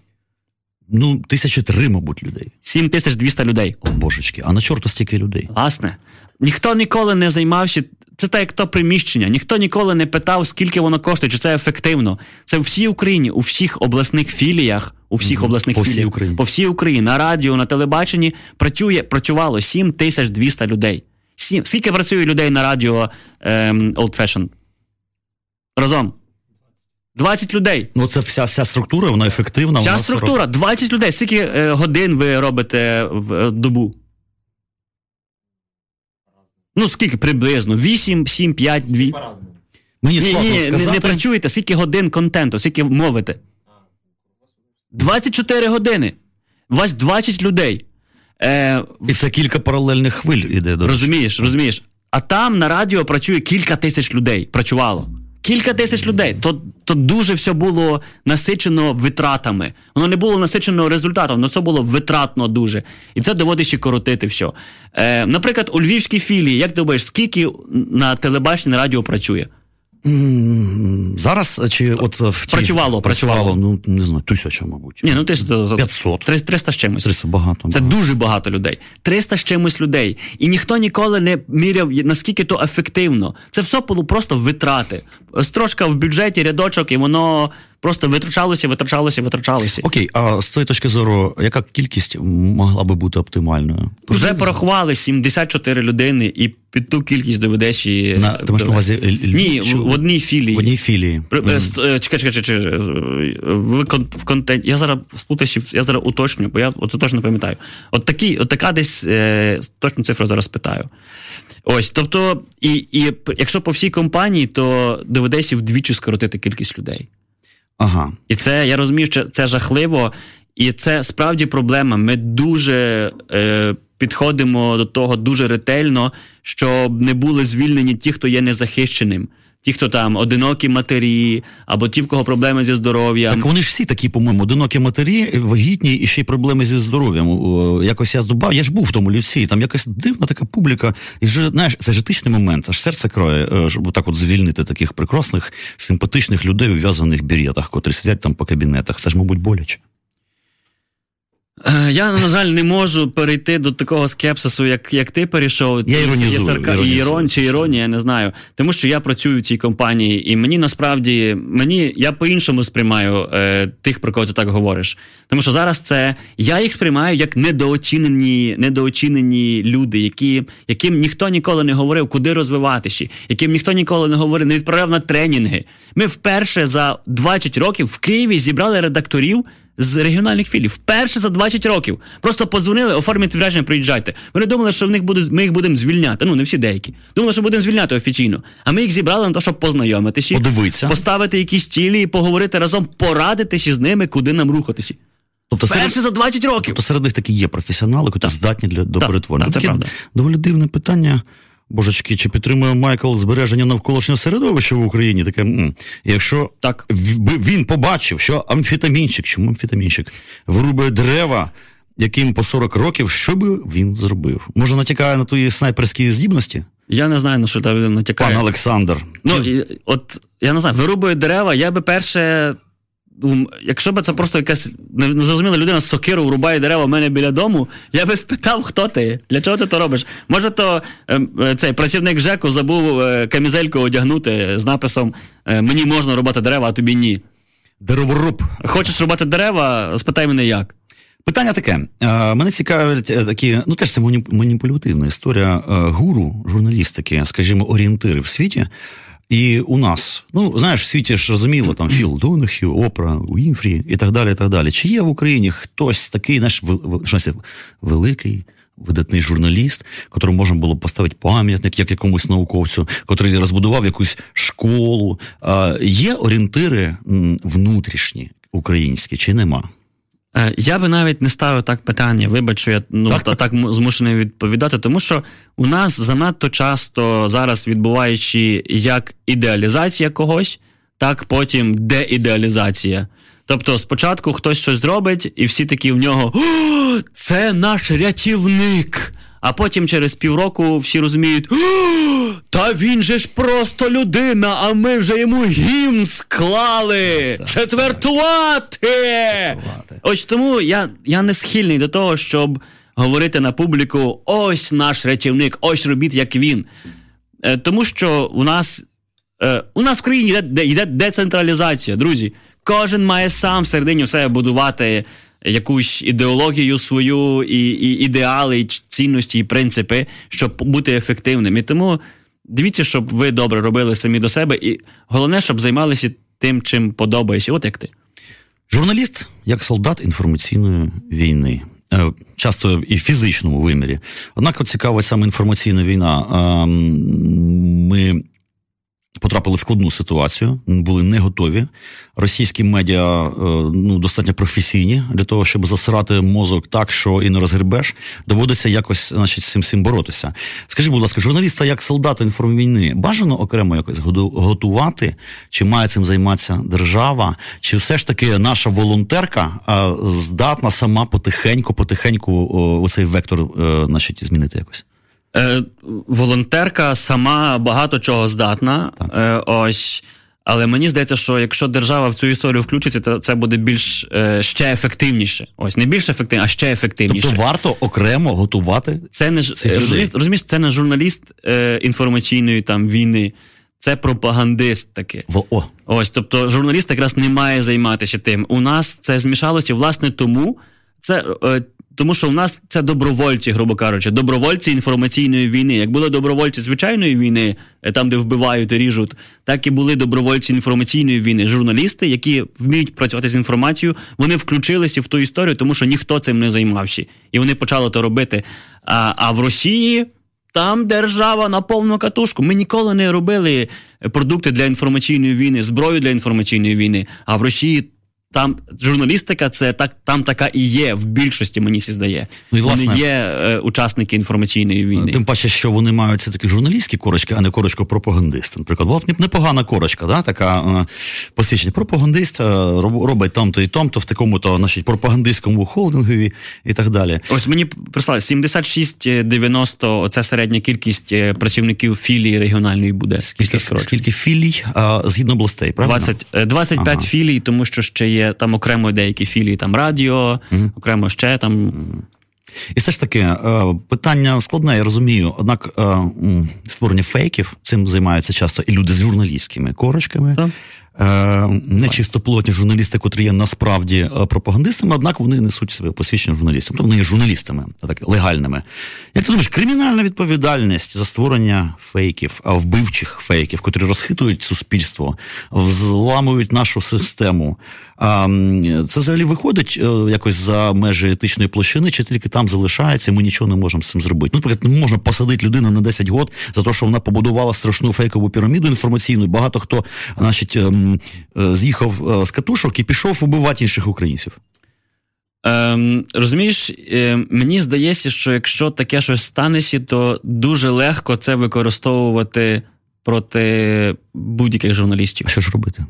Ну, тисячі три, мабуть, людей. сім тисяч двісті людей. О, божечки, а на чорту стільки людей? Власне. Ніхто ніколи не займався, це так як то приміщення, ніхто ніколи не питав, скільки воно коштує, чи це ефективно. Це в всій Україні, у всіх обласних філіях, у всіх mm-hmm. обласних по філіях, всій по всій Україні, на радіо, на телебаченні, працює, працювало сім тисяч двісті людей. Сім. Скільки працює людей на радіо ем, Old-Fashioned? Разом. двадцять людей. Ну, це вся, вся структура, вона ефективна. Вся вона структура, сорок... двадцять людей. Скільки е, годин ви робите в е, добу? Ну, скільки приблизно? вісім, сім, п'ять, два? Мені складно ні, сказати. Не, не працюєте, скільки годин контенту, скільки мовите? двадцять чотири години. У вас двадцять людей. Е, І це кілька паралельних хвиль іде. До розумієш, розумієш. А там на радіо працює кілька тисяч людей. Працювало. Кілька тисяч людей. То, то дуже все було насичено витратами. Воно не було насичено результатом, але це було витратно дуже. І це доводить ще коротити все. Е, наприклад, у львівській філії, як ти думаєш, скільки на телебаченні, на радіо працює? Зараз чи от в ті... Працювало, працювало. Ну, не знаю, тисяча, мабуть. Ні, ну ти ж... п'ятсот. триста з чимось. триста багато. Це багато. Дуже багато людей. триста з чимось людей. І ніхто ніколи не міряв, наскільки то ефективно. Це все було просто витрати. Строчка в бюджеті, рядочок, і воно просто витрачалося, витрачалося, витрачалося. Окей, а з цієї точки зору, яка кількість могла би бути оптимальною? Вже порахували сімдесят чотири людини, і під ту кількість доведеш і... На, ти маєш на увазі Львів? Ні, чи... в одній філії. В одній філії. При... Mm. Чекай, чекай, чекай. В, кон... в контент... Я зараз сплутаюся, я зараз уточнюю, бо я от точно пам'ятаю. От, такі, от така десь е... точну цифру зараз питаю. Ось, тобто, і, і якщо по всій компанії, то доведеться вдвічі скоротити кількість людей. Ага. І це, я розумію, що це жахливо, і це справді проблема. Ми дуже е, підходимо до того дуже ретельно, щоб не були звільнені ті, хто є незахищеним. Ті, хто там одинокі матері, або ті, в кого проблеми зі здоров'ям. Так вони ж всі такі, по-моєму, одинокі матері, вагітні і ще й проблеми зі здоров'ям. Якось я здобав, я ж був в тому лівці, там якась дивна така публіка. І вже, знаєш, це ж етичний момент, аж серце крає, щоб так от звільнити таких прекрасних, симпатичних людей у в'язаних беретах, котрі сидять там по кабінетах. Це ж, мабуть, боляче. Я, на жаль, не можу перейти до такого скепсису, як, як ти перейшов. Я іронізую. Сарка... Ірон чи іронія, я не знаю. Тому що я працюю в цій компанії, і мені насправді, мені, я по-іншому сприймаю е, тих, про кого ти так говориш. Тому що зараз це, я їх сприймаю як недооцінені, недооцінені люди, які, яким ніхто ніколи не говорив, куди розвиватися, яким ніхто ніколи не говорив, не відправляв на тренінги. Ми вперше за двадцять років в Києві зібрали редакторів з регіональних філій. Вперше за двадцять років. Просто подзвонили, оформіть враження, приїжджайте. Вони думали, що в них будуть, ми їх будемо звільняти. Ну, не всі деякі. Думали, що будемо звільняти офіційно. А ми їх зібрали на те, щоб познайомитися, подивитися, поставити якісь цілі, поговорити разом, порадитися з ними, куди нам рухатися. Тобто перше серед... за двадцять років. Тобто серед них такі є професіонали, які здатні для... до перетворення. Так, це правда. Доволі дивне питання. Божечки, чи підтримує Майкл збереження навколишнього середовища в Україні? Таке, м-м. Якщо так. Він побачив, що амфетамінщик, чому амфетамінщик, вирубує дерева, яким по сорок років, що би він зробив? Може, натякає на твої снайперські здібності? Я не знаю, на що там натякає. Пан Олександр. Ну, і, от, я не знаю, вирубує дерева, я би перше... Якщо б це просто якась незрозуміла людина з сокиру врубає дерева в мене біля дому, я би спитав, хто ти, для чого ти то робиш. Може, то цей працівник ЖЕКу забув камізельку одягнути з написом «Мені можна рубати дерева, а тобі ні». Дереворуб. Хочеш рубати дерева? Спитай мене, як. Питання таке. Мене цікавить такі, ну теж це маніпулятивна історія гуру журналістики, скажімо, орієнтири в світі. І у нас, ну, знаєш, в світі ж розуміло, там, Філ Донах'ю, Опра, Уінфрі і так далі, і так далі. Чи є в Україні хтось такий, знаєш, великий, видатний журналіст, котрому можна було поставити пам'ятник, як якомусь науковцю, котрий розбудував якусь школу? Є орієнтири внутрішні, українські, чи нема? Я би навіть не ставив так питання, вибач, що я ну, так, так. так змушений відповідати, тому що у нас занадто часто зараз відбуваючи як ідеалізація когось, так потім деідеалізація. Тобто спочатку хтось щось зробить, і всі такі в нього «О, це наш рятівник!» А потім через півроку всі розуміють, та він же ж просто людина, а ми вже йому гімн склали. Четвертувати! Ось тому я, я не схильний до того, щоб говорити на публіку, ось наш рятівник, ось робіть, як він. Тому що у нас, у нас в країні йде, йде децентралізація, друзі. Кожен має сам всередині в себе будувати якусь ідеологію свою, і, і ідеали, і цінності, і принципи, щоб бути ефективним. І тому дивіться, щоб ви добре робили самі до себе, і головне, щоб займалися тим, чим подобається. От як ти. Журналіст як солдат інформаційної війни. Часто і в фізичному вимірі. Однак цікава саме інформаційна війна. Ми потрапили в складну ситуацію, були не готові. Російські медіа ну, достатньо професійні для того, щоб засирати мозок так, що і не розгребеш. Доводиться якось, значить, з цим всім боротися. Скажіть, будь ласка, журналіста як солдата інформвійни бажано окремо якось готувати? Чи має цим займатися держава? Чи все ж таки наша волонтерка здатна сама потихеньку, потихеньку цей вектор, значить, змінити якось? Е, волонтерка сама багато чого здатна, е, ось, але мені здається, що якщо держава в цю історію включиться, то це буде більш, е, ще ефективніше. Ось, не більш ефективніше, а ще ефективніше. Тобто варто окремо готувати це не журналіст, розумієш, це не журналіст е, інформаційної там війни, це пропагандист таки. Во-о. Ось, тобто журналіст якраз не має займатися тим. У нас це змішалося, власне, тому це... Е, Тому що в нас це добровольці, грубо кажучи, добровольці інформаційної війни. Як були добровольці звичайної війни, там, де вбивають і ріжуть, так і були добровольці інформаційної війни. Журналісти, які вміють працювати з інформацією, вони включилися в ту історію, тому що ніхто цим не займався. І вони почали то робити. А, а в Росії там держава на повну катушку. Ми ніколи не робили продукти для інформаційної війни, зброю для інформаційної війни. А в Росії... Там журналістика, це так, там така і є в більшості, мені сі здає. Ну, і, власне, вони є е, учасники інформаційної війни. Тим паче, що вони мають це такі журналістські корочки, а не корочку пропагандиста. Наприклад, була б непогана корочка, да? Така е, посвідчення. Пропагандист е, робить там-то і там-то в такому-то, значить, пропагандистському холдингові і так далі. Ось мені прислали сімдесят шість дев'яносто, оце середня кількість працівників філії регіональної буде. Скільки, скільки філій е, згідно областей, правильно? двадцять, двадцять п'ять ага. Філій, тому що ще є там окремо деякі філії, там радіо, mm-hmm. окремо ще там... Mm-hmm. І все ж таки, питання складне, я розумію, однак створення фейків, цим займаються часто і люди з журналістськими корочками, mm-hmm. не чистоплотні журналісти, котрі є насправді пропагандистами, однак вони несуть себе посвідчення журналістам. Тобто вони є журналістами, так, легальними. Як ти думаєш, кримінальна відповідальність за створення фейків, вбивчих фейків, котрі розхитують суспільство, взламують нашу систему, це взагалі виходить якось за межі етичної площини, чи тільки там залишається, і ми нічого не можемо з цим зробити? Ну, наприклад, не можна посадити людину на десять років за те, що вона побудувала страшну фейкову піраміду інформаційну, багато хто, значить, з'їхав з катушок і пішов убивати інших українців. Ем, розумієш, е, мені здається, що якщо таке щось станеться, то дуже легко це використовувати проти будь-яких журналістів. А що ж робити?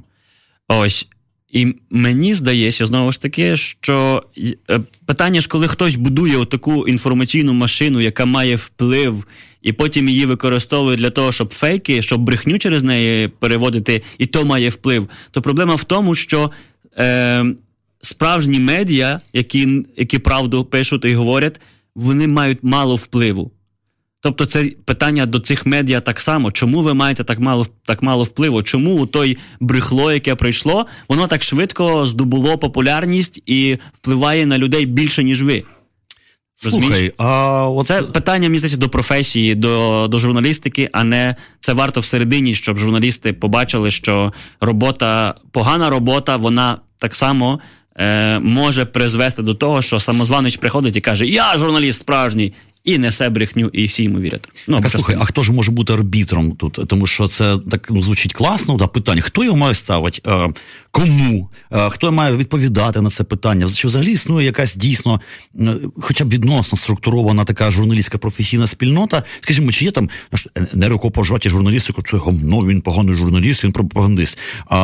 Ось. І мені здається, знову ж таки, що питання ж, коли хтось будує отаку інформаційну машину, яка має вплив, і потім її використовують для того, щоб фейки, щоб брехню через неї переводити, і то має вплив, то проблема в тому, що е, справжні медіа, які, які правду пишуть і говорять, вони мають мало впливу. Тобто це питання до цих медіа так само. Чому ви маєте так мало, так мало впливу? Чому у той брехло, яке прийшло, воно так швидко здобуло популярність і впливає на людей більше, ніж ви? Розумієш? Слухай, а от... Це питання, мені здається, до професії, до, до журналістики, а не це варто всередині, щоб журналісти побачили, що робота, погана робота, вона так само... може призвести до того, що Самозванич приходить і каже, я журналіст справжній, і несе брехню, і всі йому вірять. Ну, так, слухай, а хто ж може бути арбітром тут? Тому що це так, ну, звучить класно, да, питання, хто його має ставити, е, кому, е, хто має відповідати на це питання? Чи взагалі існує якась дійсно, е, хоча б відносно структурована така журналістська професійна спільнота? Скажімо, чи є там нерукопожаті журналісти, це гамно, він поганий журналіст, він пропагандист. А,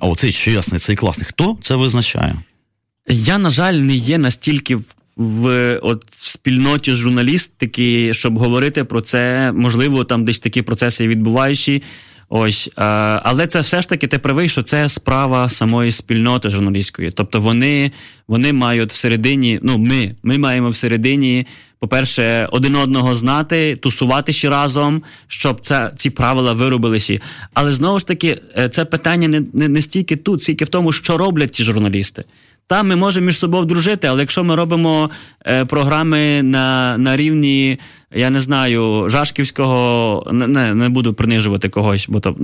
а оцей чесний, цей класний, хто це визначає? Я, на жаль, не є настільки в, в, от, в спільноті журналістики, щоб говорити про це. Можливо, там десь такі процеси відбуваючі. Ось, а, але це все ж таки, ти правий, що це справа самої спільноти журналістської. Тобто вони, вони мають всередині, ну ми, ми маємо всередині, по-перше, один одного знати, тусувати ще разом, щоб це, ці правила виробилися. Але знову ж таки, це питання не, не, не стільки тут, скільки в тому, що роблять ці журналісти. Та, ми можемо між собою дружити, але якщо ми робимо е, програми на, на рівні, я не знаю, Жашківського, не, не буду принижувати когось, бо то,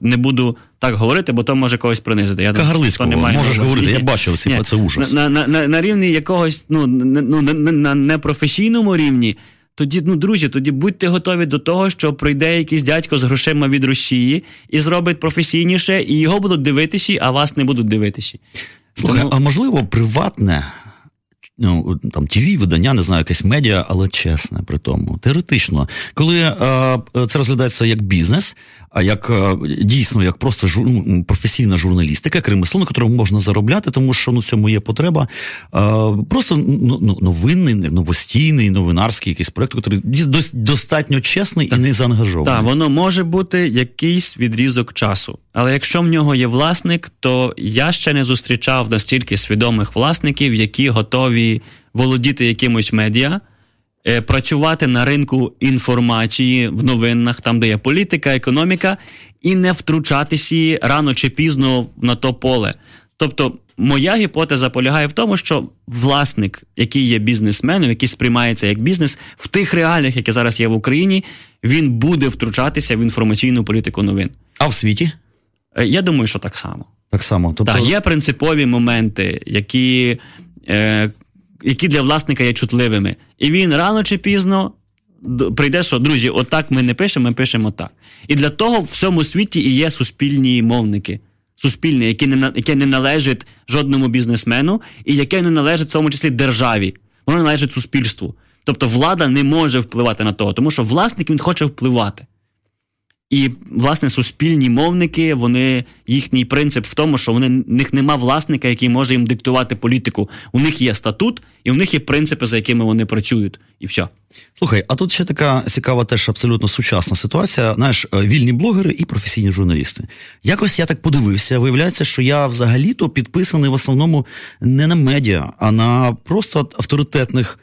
не буду так говорити, бо то може когось принизити. Я Кагарлицького, не маю можеш говорити, ні, я бачив, ці, ні, це ужас. На, на, на, на рівні якогось, ну, на, на, на, на непрофесійному рівні, Тоді, ну, друзі, тоді будьте готові до того, що прийде якийсь дядько з грошима від Росії і зробить професійніше, і його будуть дивитися, а вас не будуть дивитися. Слухай, тому... а можливо, приватне, ну, там, ті ві, видання, не знаю, якесь медіа, але чесне при тому, теоретично. Коли е, це розглядається як бізнес, а як е, дійсно, як просто жур, ну, професійна журналістика, кремесло, на якому можна заробляти, тому що, ну, в цьому є потреба. Е, просто ну, новинний, новостійний, новинарський якийсь проєкт, який дос, достатньо чесний так, і не заангажований. Так, воно може бути якийсь відрізок часу. Але якщо в нього є власник, то я ще не зустрічав настільки свідомих власників, які готові володіти якимось медіа, працювати на ринку інформації в новинах, там, де є політика, економіка, і не втручатися рано чи пізно на то поле. Тобто, моя гіпотеза полягає в тому, що власник, який є бізнесменом, який сприймається як бізнес, в тих реаліях, які зараз є в Україні, він буде втручатися в інформаційну політику новин. А в світі? Я думаю, що так само. Так само. Тобто... Так, є принципові моменти, які, е, які для власника є чутливими. І він рано чи пізно прийде, що, друзі, отак ми не пишемо, ми пишемо так. І для того в всьому світі і є суспільні мовники. Суспільне, яке не, яке не належить жодному бізнесмену, і яке не належить в тому числі державі. Воно належить суспільству. Тобто влада не може впливати на того, тому що власник, він хоче впливати. І, власне, суспільні мовники, вони, їхній принцип в тому, що вони, в них нема власника, який може їм диктувати політику. У них є статут, і у них є принципи, за якими вони працюють. І все. Слухай, а тут ще така цікава теж абсолютно сучасна ситуація. Знаєш, вільні блогери і професійні журналісти. Якось я так подивився, виявляється, що я взагалі-то підписаний в основному не на медіа, а на просто авторитетних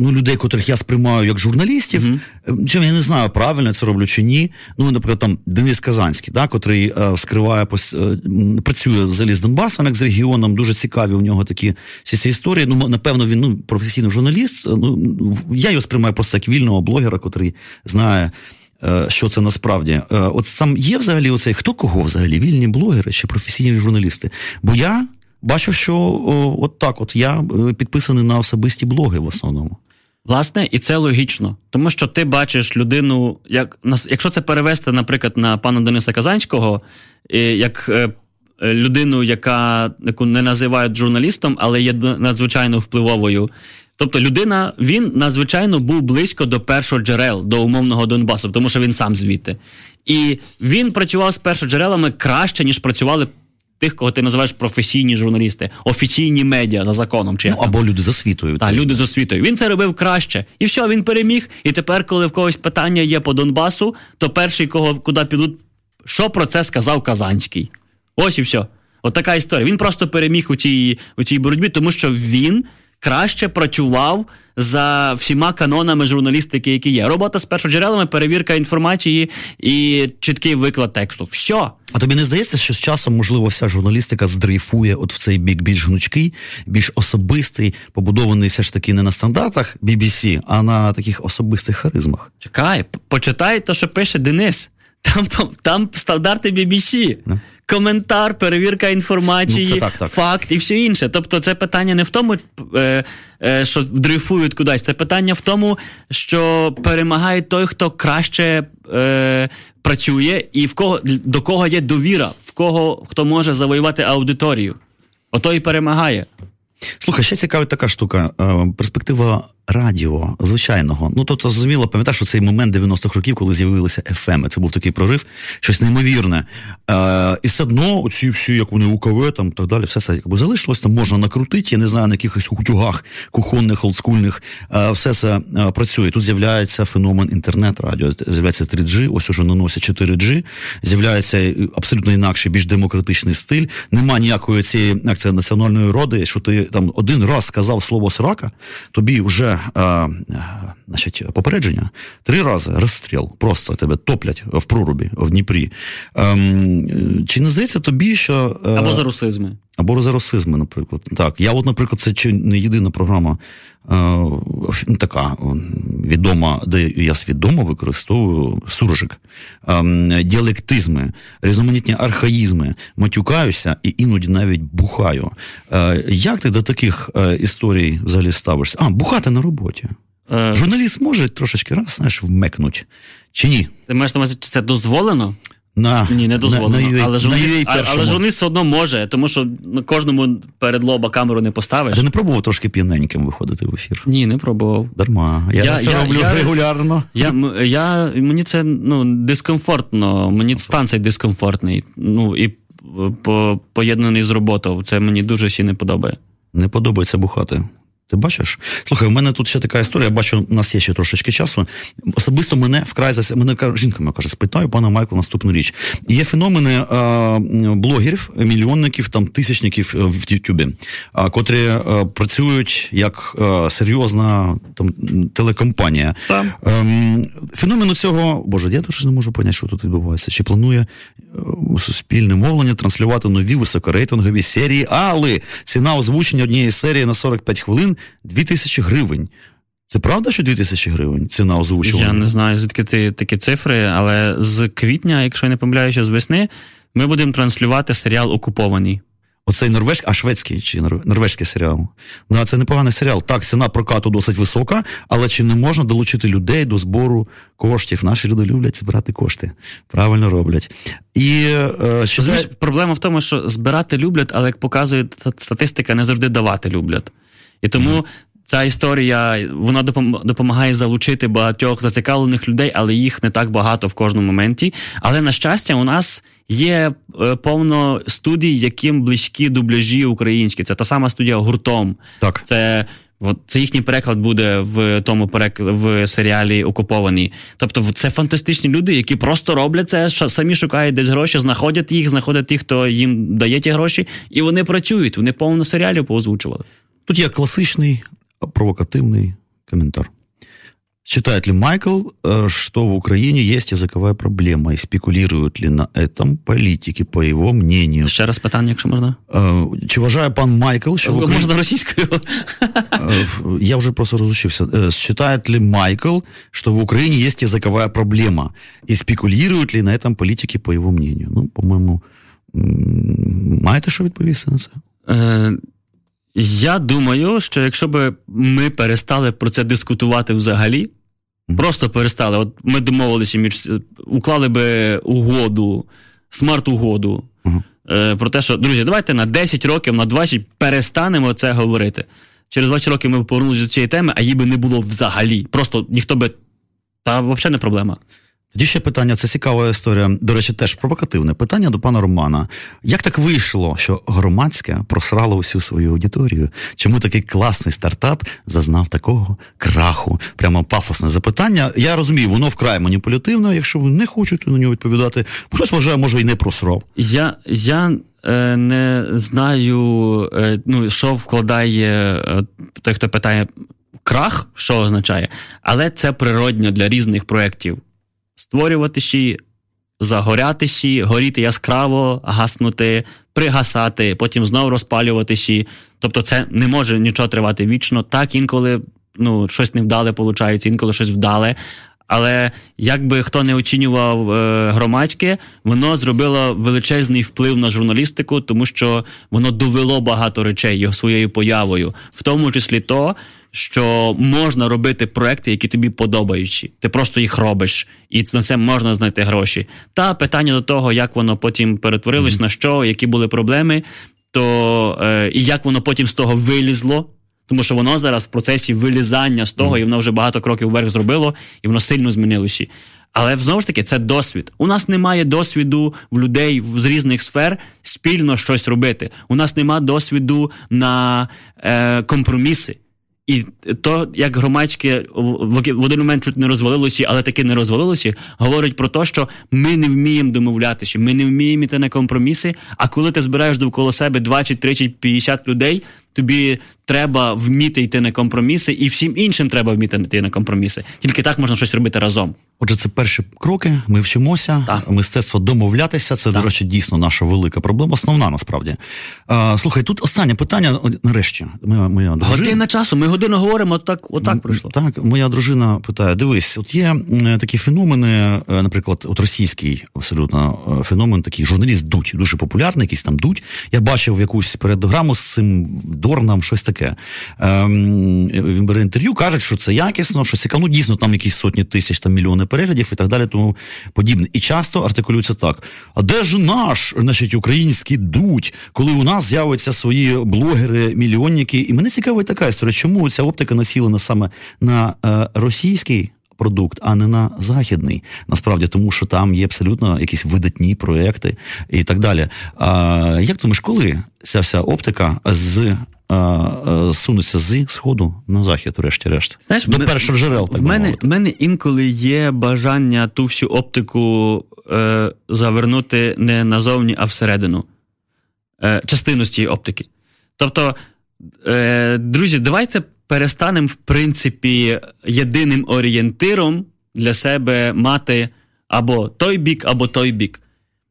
ну, людей, котрих я сприймаю як журналістів, mm-hmm. я не знаю, правильно це роблю чи ні. Ну, наприклад, там Денис Казанський, да, котрий е, вскриває, пос, е, працює взагалі з Донбасом, як з регіоном, дуже цікаві у нього такі всі ці історії. Ну, напевно, він ну, професійний журналіст. Ну, я його сприймаю просто як вільного блогера, котрий знає, е, що це насправді. Е, от сам є взагалі оцей, хто кого взагалі, вільні блогери чи професійні журналісти? Бо я бачу, що о, от так от я підписаний на особисті блоги в основному. Власне, і це логічно. Тому що ти бачиш людину, як, якщо це перевести, наприклад, на пана Дениса Казанського, як людину, яка, яку не називають журналістом, але є надзвичайно впливовою. Тобто людина, він надзвичайно був близько до першоджерел, до умовного Донбасу, тому що він сам звідти. І він працював з першоджерелами краще, ніж працювали тих, кого ти називаєш професійні журналісти, офіційні медіа за законом. Чи ну, або люди з освітою. Так, люди з освітою. Він це робив краще. І все, він переміг. І тепер, коли в когось питання є по Донбасу, то перший, кого куди підуть, що про це сказав Казанський. Ось і все. От така історія. Він просто переміг у цій, у цій боротьбі, тому що він краще працював за всіма канонами журналістики, які є. Робота з першоджерелами, перевірка інформації і чіткий виклад тексту. Все. А тобі не здається, що з часом, можливо, вся журналістика здрейфує от в цей бік більш гнучкий, більш особистий, побудований все ж таки не на стандартах бі бі сі, а на таких особистих харизмах? Чекай, почитай те, що пише Денис. Там, там, там стандарти бі бі сі. Не? Коментар, перевірка інформації, ну, так, так. факт і все інше. Тобто це питання не в тому, е, е, що дрейфують кудись, це питання в тому, що перемагає той, хто краще е, працює і в кого, до кого є довіра, в кого, хто може завоювати аудиторію. Ото і перемагає. Слухай, ще цікава така штука, е, перспектива радіо, звичайного. Ну, тобто, зрозуміло, пам'ятаєш, оцей момент дев'яностих років, коли з'явилися еф ем, це був такий прорив, щось неймовірне. Е, і все одно, оці всі, як вони УКВ, там, так далі, все це, якби, залишилось, там можна накрутити, я не знаю, на якихось утюгах кухонних, олдскульних, е, все це е, працює. Тут з'являється феномен інтернет-радіо, з'являється три джі, ось уже наносять чотири джі, з'являється абсолютно інакший, більш демократичний стиль, нема ніякої цієї, як це, національної роди, що ти там один раз сказав слово срака, тобі вже А, значить, попередження, три рази розстріл, просто тебе топлять в прорубі, в Дніпрі. А, чи не здається тобі, що... Або за русизми. Або за русизми, наприклад. Так, я от, наприклад, це чи не єдина програма а, така відома, де я свідомо використовую суржик, а, діалектизми, різноманітні архаїзми, матюкаюся і іноді навіть бухаю. А, як ти до таких а, історій взагалі ставишся? А, бухати на роботі. Е... Журналіст може трошечки раз, знаєш, вмекнуть. Чи ні? Ти маєш на увазі, чи це дозволено? На, Ні, не дозволено. На, на, але, журналіст, а, але журналіст все одно може, тому що кожному перед лоба камеру не поставиш. А ти не пробував трошки п'яненьким виходити в ефір? Ні, не пробував. Дарма. Я, я це я, роблю я, регулярно. Я, я, я, мені це ну, дискомфортно. Мені станцій дискомфортний. Ну, і по, поєднаний з роботою. Це мені дуже ще не подобає. Не подобається бухати. Ти бачиш? Слухай, у мене тут ще така історія, я бачу, у нас є ще трошечки часу. Особисто мене вкрай зас... мене жінка мене каже, спитаю пана Майкла наступну річ. Є феномени е, блогерів, мільйонників, там, тисячників в Ютубі, е, котрі е, працюють як е, серйозна там, телекомпанія. Там. Е, феномену цього, боже, я дуже не можу поняти, що тут відбувається. Чи планує е, суспільне мовлення транслювати нові високорейтингові серії, але ціна озвучення однієї серії на сорок п'ять хвилин дві тисячі гривень. Це правда, що дві тисячі гривень ціна озвучувала? Я не знаю, звідки ти такі цифри, але з квітня, якщо я не помиляюся, з весни, ми будемо транслювати серіал «Окупований». Оцей норвежський, а шведський чи норвежський серіал? Ну, це непоганий серіал. Так, ціна прокату досить висока, але чи не можна долучити людей до збору коштів? Наші люди люблять збирати кошти. Правильно роблять. І е, що Зуміш, це... Проблема в тому, що збирати люблять, але, як показує статистика, не завжди давати люблять. І тому ця історія, вона допомагає залучити багатьох зацікавлених людей, але їх не так багато в кожному моменті. Але, на щастя, у нас є повно студій, яким близькі дубляжі українські. Це та сама студія «Гуртом». Так. Це, от, це їхній переклад буде в тому переклад, в серіалі «Окупований». Тобто це фантастичні люди, які просто роблять це, самі шукають десь гроші, знаходять їх, знаходять тих, хто їм дає ті гроші, і вони працюють, вони повно серіалів поозвучували. Тут є классичный провокативный комментарий. Считает ли Майкл, что в Украине есть языковая проблема, и спекулируют ли на этом политики, по его мнению? Еще раз питание, если можно. Чи вважає пан Майкл, что... Укра... Можно российскую? Я уже просто разучился. Считает ли Майкл, что в Украине есть языковая проблема, и спекулируют ли на этом политики, по его мнению? Ну, по-моему, маєте що відповісти на це? Я думаю, що якщо б ми перестали про це дискутувати взагалі, просто перестали, от ми домовилися, між, уклали би угоду, смарт-угоду, uh-huh. про те, що, друзі, давайте на десять років, на двадцять перестанемо це говорити. Через двадцять років ми повернулися до цієї теми, а її би не було взагалі. Просто ніхто би, та взагалі не проблема. Тоді ще питання, це цікава історія, до речі, теж провокативне питання до пана Романа. Як так вийшло, що громадське просрало усю свою аудиторію? Чому такий класний стартап зазнав такого краху? Прямо пафосне запитання. Я розумію, воно вкрай маніпулятивне, якщо ви не хочете на нього відповідати, хтось вважає, може, і не просрав. Я, я е, не знаю, е, ну, що вкладає е, той, хто питає, крах, що означає, але це природньо для різних проєктів. Створювати щі, загоряти щі, горіти яскраво, гаснути, пригасати, потім знов розпалювати щі. Тобто це не може нічого тривати вічно. Так, інколи ну, щось невдале виходить, інколи щось вдале. Але якби хто не оцінював е, громадське, воно зробило величезний вплив на журналістику, тому що воно довело багато речей його своєю появою. В тому числі то, що можна робити проекти, які тобі подобаються. Ти просто їх робиш, і на це можна знайти гроші. Та питання до того, як воно потім перетворилось, mm-hmm. на що, які були проблеми, то е, і як воно потім з того вилізло, тому що воно зараз в процесі вилізання з того, mm-hmm. і воно вже багато кроків вверх зробило, і воно сильно змінилося. Але, знову ж таки, це досвід. У нас немає досвіду в людей з різних сфер спільно щось робити. У нас немає досвіду на е, компроміси. І то, як громадське в один момент чуть не розвалилося, але таки не розвалилося, говорить про те, що ми не вміємо домовлятися, ми не вміємо йти на компроміси, а коли ти збираєш довкола себе двадцять, тридцять, п'ятдесят людей, тобі треба вміти йти на компроміси, і всім іншим треба вміти йти на компроміси. Тільки так можна щось робити разом. Отже, це перші кроки, ми вчимося, так. Мистецтво домовлятися, це, так. До речі, дійсно наша велика проблема, основна насправді. А, слухай, тут останнє питання, нарешті. Моя, моя дружина... Година часу, ми годину говоримо, так, отак пройшло. Так, моя дружина питає, дивись, от є такі феномени, наприклад, от російський абсолютно феномен, такий журналіст Дудь, дуже популярний, якийсь там Дудь. Я бачив якусь передограму з цим Дорном, щось таке. таке. Він бере інтерв'ю, кажуть, що це якісно, що цікаво. Ну, дійсно, там якісь сотні тисяч, там мільйони переглядів і так далі, тому подібне. І часто артикулюється так. А де ж наш, значить, український Дудь, коли у нас з'являться свої блогери-мільйонники? І мене цікавить така історія, чому ця оптика націлена саме на російський продукт, а не на західний. Насправді, тому що там є абсолютно якісь видатні проекти і так далі. А, як думаєш, коли ця вся оптика з сунуться зі Сходу на Захід, врешті-решт? Знаєш, до першого джерел, так би мовити. В мене інколи є бажання ту всю оптику е, завернути не назовні, а всередину. Е, частину з цієї оптики. Тобто, е, друзі, давайте перестанемо, в принципі, єдиним орієнтиром для себе мати або той бік, або той бік.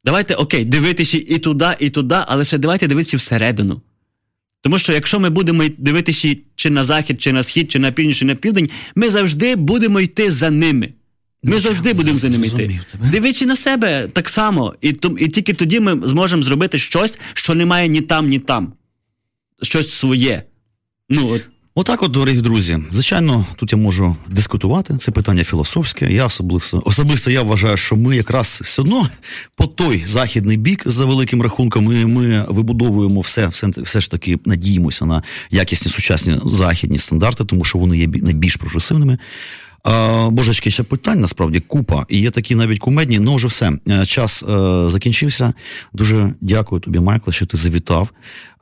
Давайте, окей, дивитися і туди, і туди, але ще давайте дивитися всередину. Тому що якщо ми будемо дивитися чи на захід, чи на схід, чи на північ, чи на південь, ми завжди будемо йти за ними. Ми Дуже, завжди будемо за ними йти. Дивіться на себе так само. І, і тільки тоді ми зможемо зробити щось, що немає ні там, ні там. Щось своє. Ну, от. Отак от, дорогі друзі. Звичайно, тут я можу дискутувати. Це питання філософське. Я особисто, особисто я вважаю, що ми якраз все одно по той західний бік, за великим рахунком, і ми вибудовуємо все, все, все ж таки надіємося на якісні сучасні західні стандарти, тому що вони є найбільш прогресивними. Божечки, ще питань, насправді, купа. І є такі навіть кумедні. Ну, вже все. Час е, закінчився. Дуже дякую тобі, Майкл, що ти завітав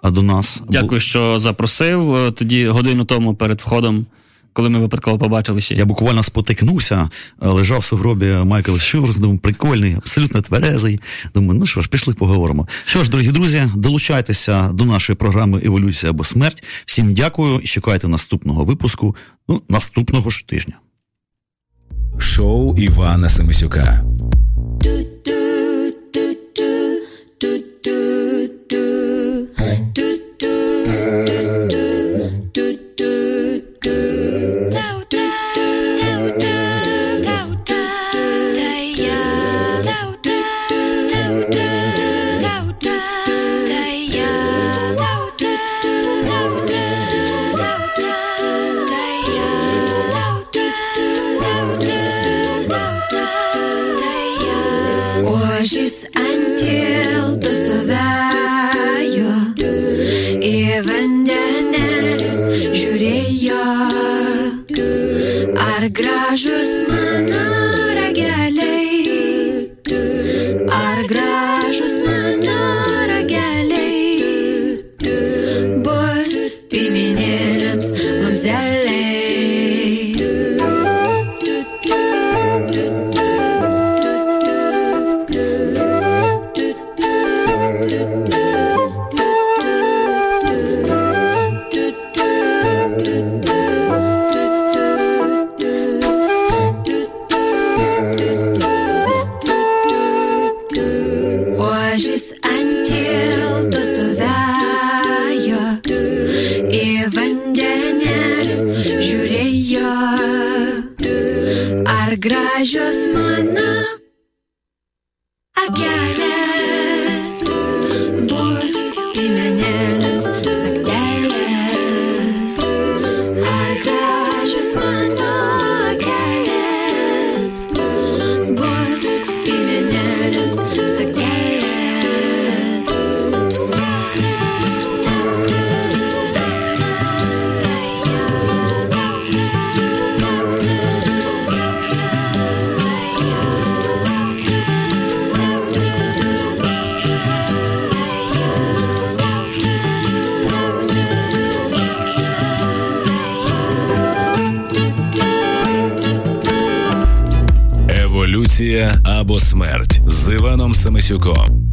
до нас. Дякую, що запросив. Тоді годину тому перед входом, коли ми випадково побачилися. Я буквально спотикнувся, лежав в сугробі Майкл Щур, думаю, прикольний, абсолютно тверезий. Думаю, ну що ж, пішли поговоримо. Що ж, дорогі друзі, долучайтеся до нашої програми «Еволюція або смерть». Всім дякую і чекайте наступного випуску, ну, наступного ж тижня. Шоу Івана Семесюка. Або смерть з Іваном Семесюком.